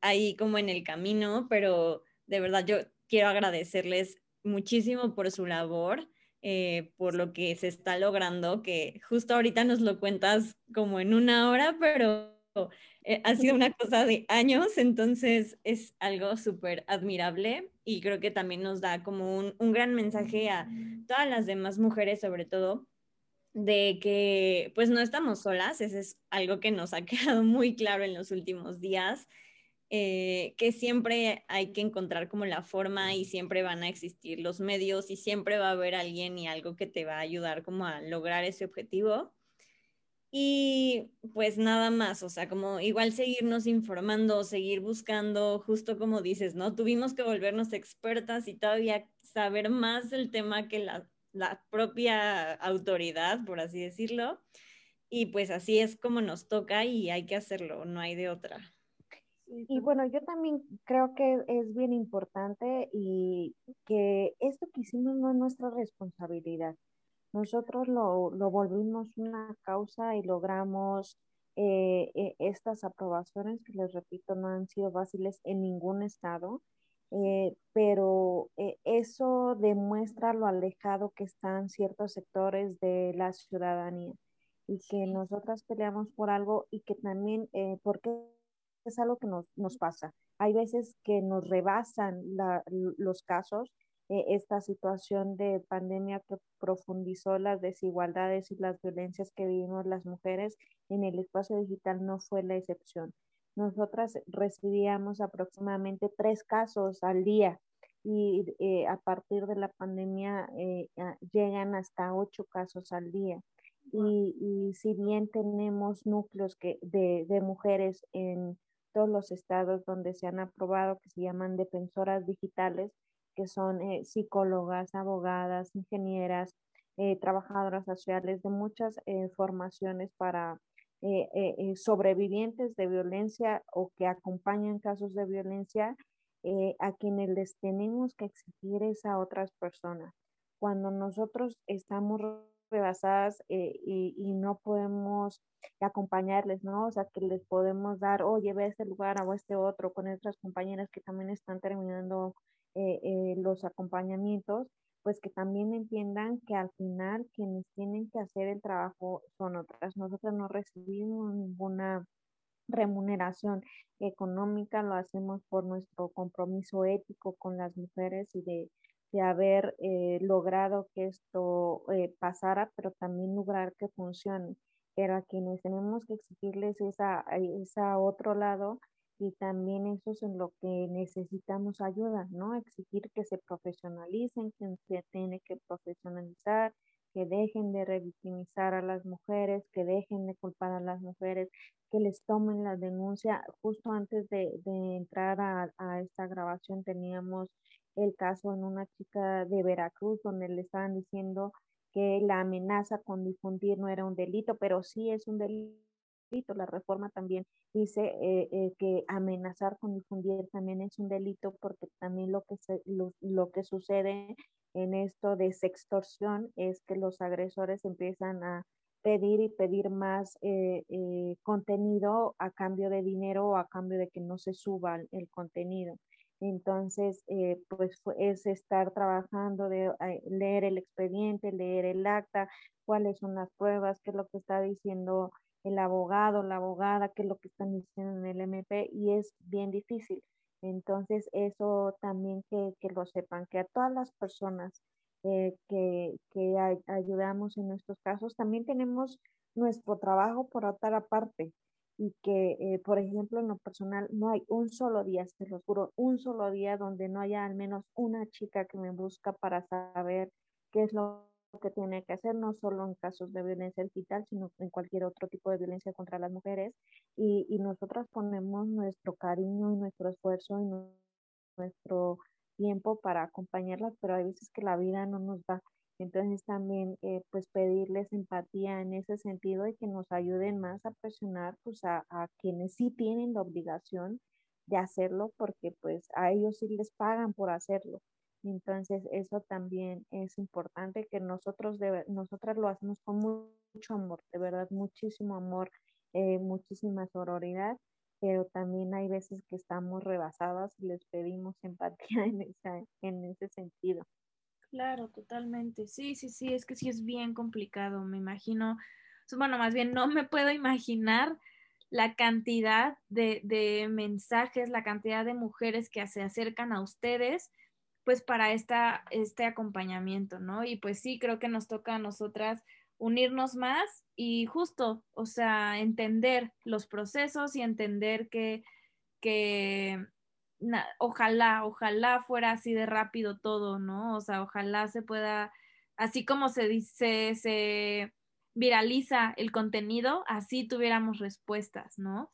ahí como en el camino, pero de verdad yo quiero agradecerles muchísimo por su labor. Por lo que se está logrando, que justo ahorita nos lo cuentas como en una hora, pero ha sido una cosa de años, entonces es algo súper admirable y creo que también nos da como un gran mensaje a todas las demás mujeres, sobre todo, de que pues no estamos solas. Eso es algo que nos ha quedado muy claro en los últimos días, que siempre hay que encontrar como la forma y siempre van a existir los medios y siempre va a haber alguien y algo que te va a ayudar como a lograr ese objetivo. Y pues nada más, o sea, como igual seguirnos informando, seguir buscando, justo como dices, ¿no? Tuvimos que volvernos expertas y todavía saber más del tema que la propia autoridad, por así decirlo. Y pues así es como nos toca y hay que hacerlo, no hay de otra. Y bueno, yo también creo que es bien importante y que esto que hicimos no es nuestra responsabilidad. Nosotros lo volvimos una causa y logramos estas aprobaciones que, les repito, no han sido fáciles en ningún estado, pero eso demuestra lo alejado que están ciertos sectores de la ciudadanía y que nosotras peleamos por algo y que también, porque es algo que nos pasa. Hay veces que nos rebasan los casos, esta situación de pandemia que profundizó las desigualdades y las violencias que vivimos las mujeres en el espacio digital no fue la excepción. Nosotras recibíamos aproximadamente 3 casos al día y a partir de la pandemia llegan hasta 8 casos al día. Y si bien tenemos núcleos de mujeres en todos los estados donde se han aprobado, que se llaman defensoras digitales, que son psicólogas, abogadas, ingenieras, trabajadoras sociales de muchas formaciones para sobrevivientes de violencia o que acompañan casos de violencia, a quienes les tenemos que exigir es a otras personas. cuando nosotros estamos rebasadas y no podemos acompañarles, ¿no? O sea, que les podemos dar, oye, ve a este lugar o a este otro, con nuestras compañeras que también están terminando los acompañamientos, pues que también entiendan que al final quienes tienen que hacer el trabajo son otras. Nosotros no recibimos ninguna remuneración económica, lo hacemos por nuestro compromiso ético con las mujeres y de haber logrado que esto pasara, pero también lograr que funcione. Pero a quienes tenemos que exigirles esa otro lado, y también eso es en lo que necesitamos ayuda, ¿no? Exigir que se profesionalicen, que se tiene que profesionalizar, que dejen de revictimizar a las mujeres, que dejen de culpar a las mujeres, que les tomen la denuncia. Justo antes de entrar a esta grabación teníamos el caso en una chica de Veracruz, donde le estaban diciendo que la amenaza con difundir no era un delito, pero sí es un delito. La reforma también dice que amenazar con difundir también es un delito, porque también lo que sucede en esto de sextorsión es que los agresores empiezan a pedir más contenido a cambio de dinero o a cambio de que no se suba el contenido. Entonces, pues es estar trabajando, de leer el expediente, leer el acta, cuáles son las pruebas, qué es lo que está diciendo el abogado, la abogada, qué es lo que están diciendo en el MP, y es bien difícil. Entonces, eso también que lo sepan, que a todas las personas que ayudamos en nuestros casos, también tenemos nuestro trabajo por otra parte. Y que, por ejemplo, en lo personal, no hay un solo día, se los juro, un solo día donde no haya al menos una chica que me busca para saber qué es lo que tiene que hacer, no solo en casos de violencia digital, sino en cualquier otro tipo de violencia contra las mujeres. Y nosotras ponemos nuestro cariño, nuestro esfuerzo y nuestro tiempo para acompañarlas, pero hay veces que la vida no nos da. Entonces también pues pedirles empatía en ese sentido y que nos ayuden más a presionar pues a quienes sí tienen la obligación de hacerlo, porque pues a ellos sí les pagan por hacerlo. Entonces eso también es importante, que nosotras lo hacemos con mucho amor, de verdad, muchísimo amor, muchísima sororidad, pero también hay veces que estamos rebasadas y les pedimos empatía en ese sentido. Claro, totalmente. Sí, es que sí es bien complicado, me imagino. Bueno, más bien no me puedo imaginar la cantidad de mensajes, la cantidad de mujeres que se acercan a ustedes, pues para este acompañamiento, ¿no? Y pues sí, creo que nos toca a nosotras unirnos más y justo, o sea, entender los procesos y entender que ojalá fuera así de rápido todo, ¿no? O sea, ojalá se pueda, así como se dice, se viraliza el contenido, así tuviéramos respuestas, ¿no?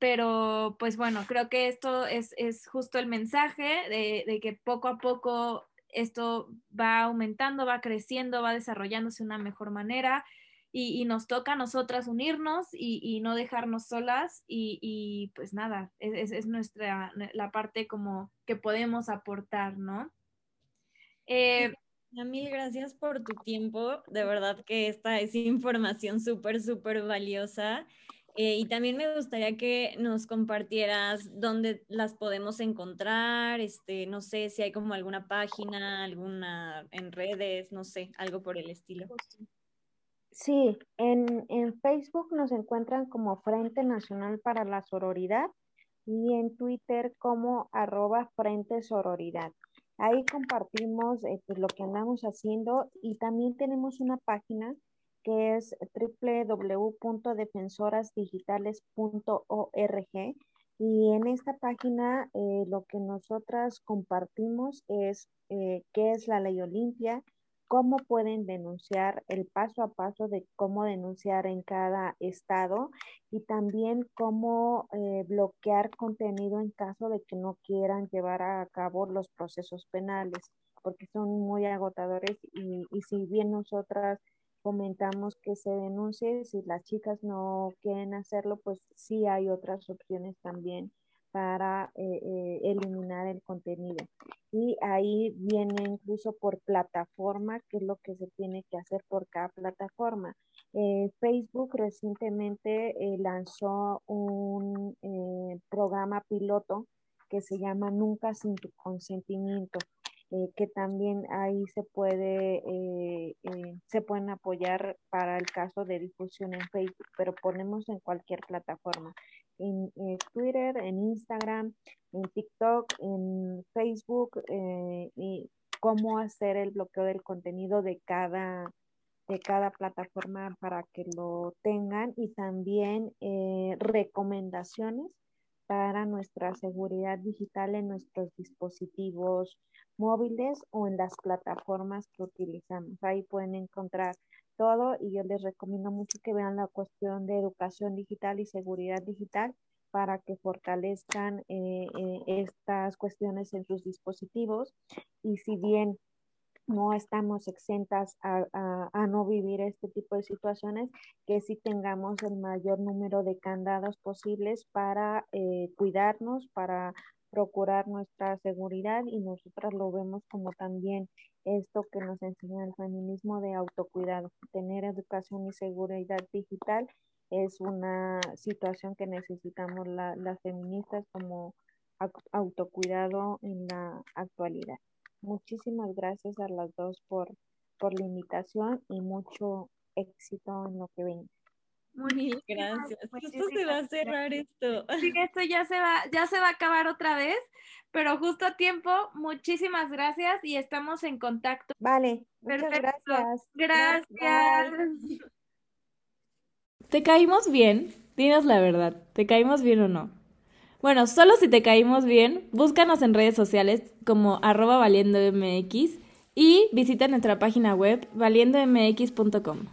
Pero, pues bueno, creo que esto es justo el mensaje de que poco a poco esto va aumentando, va creciendo, va desarrollándose de una mejor manera y nos toca a nosotras unirnos y no dejarnos solas y pues nada, es nuestra la parte como que podemos aportar, ¿no? Mil gracias por tu tiempo, de verdad que esta es información súper valiosa y también me gustaría que nos compartieras dónde las podemos encontrar, no sé si hay como alguna página, alguna en redes, no sé, algo por el estilo. Sí, en Facebook nos encuentran como Frente Nacional para la Sororidad y en Twitter como @FrenteSororidad. Ahí compartimos pues, lo que andamos haciendo y también tenemos una página que es www.defensorasdigitales.org y en esta página lo que nosotras compartimos es qué es la Ley Olimpia, cómo pueden denunciar, el paso a paso de cómo denunciar en cada estado y también cómo bloquear contenido en caso de que no quieran llevar a cabo los procesos penales, porque son muy agotadores y si bien nosotras comentamos que se denuncie, si las chicas no quieren hacerlo, pues sí hay otras opciones también para eliminar el contenido. Y ahí viene incluso por plataforma, que es lo que se tiene que hacer por cada plataforma. Facebook recientemente lanzó un programa piloto que se llama Nunca sin tu consentimiento, que también ahí se pueden apoyar para el caso de difusión en Facebook, pero ponemos en cualquier plataforma. En Twitter, en Instagram, en TikTok, en Facebook, y cómo hacer el bloqueo del contenido de cada plataforma para que lo tengan, y también recomendaciones para nuestra seguridad digital en nuestros dispositivos móviles o en las plataformas que utilizamos. Ahí pueden encontrar todo, y yo les recomiendo mucho que vean la cuestión de educación digital y seguridad digital para que fortalezcan estas cuestiones en sus dispositivos. Y si bien no estamos exentas a no vivir este tipo de situaciones, que sí tengamos el mayor número de candados posibles para cuidarnos, para procurar nuestra seguridad. Y nosotras lo vemos como también esto que nos enseña el feminismo de autocuidado. Tener educación y seguridad digital es una situación que necesitamos las feministas como autocuidado en la actualidad. Muchísimas gracias a las dos por la invitación, y mucho éxito en lo que venga. Muchísimas gracias. Pues justo se va a cerrar esto. Sí, esto ya se va a acabar otra vez, pero justo a tiempo. Muchísimas gracias y estamos en contacto. Vale, perfecto. Muchas gracias. Gracias. ¿Te caímos bien? Dinos la verdad, ¿te caímos bien o no? Bueno, solo si te caímos bien, búscanos en redes sociales como @valiendomx y visita nuestra página web valiendomx.com.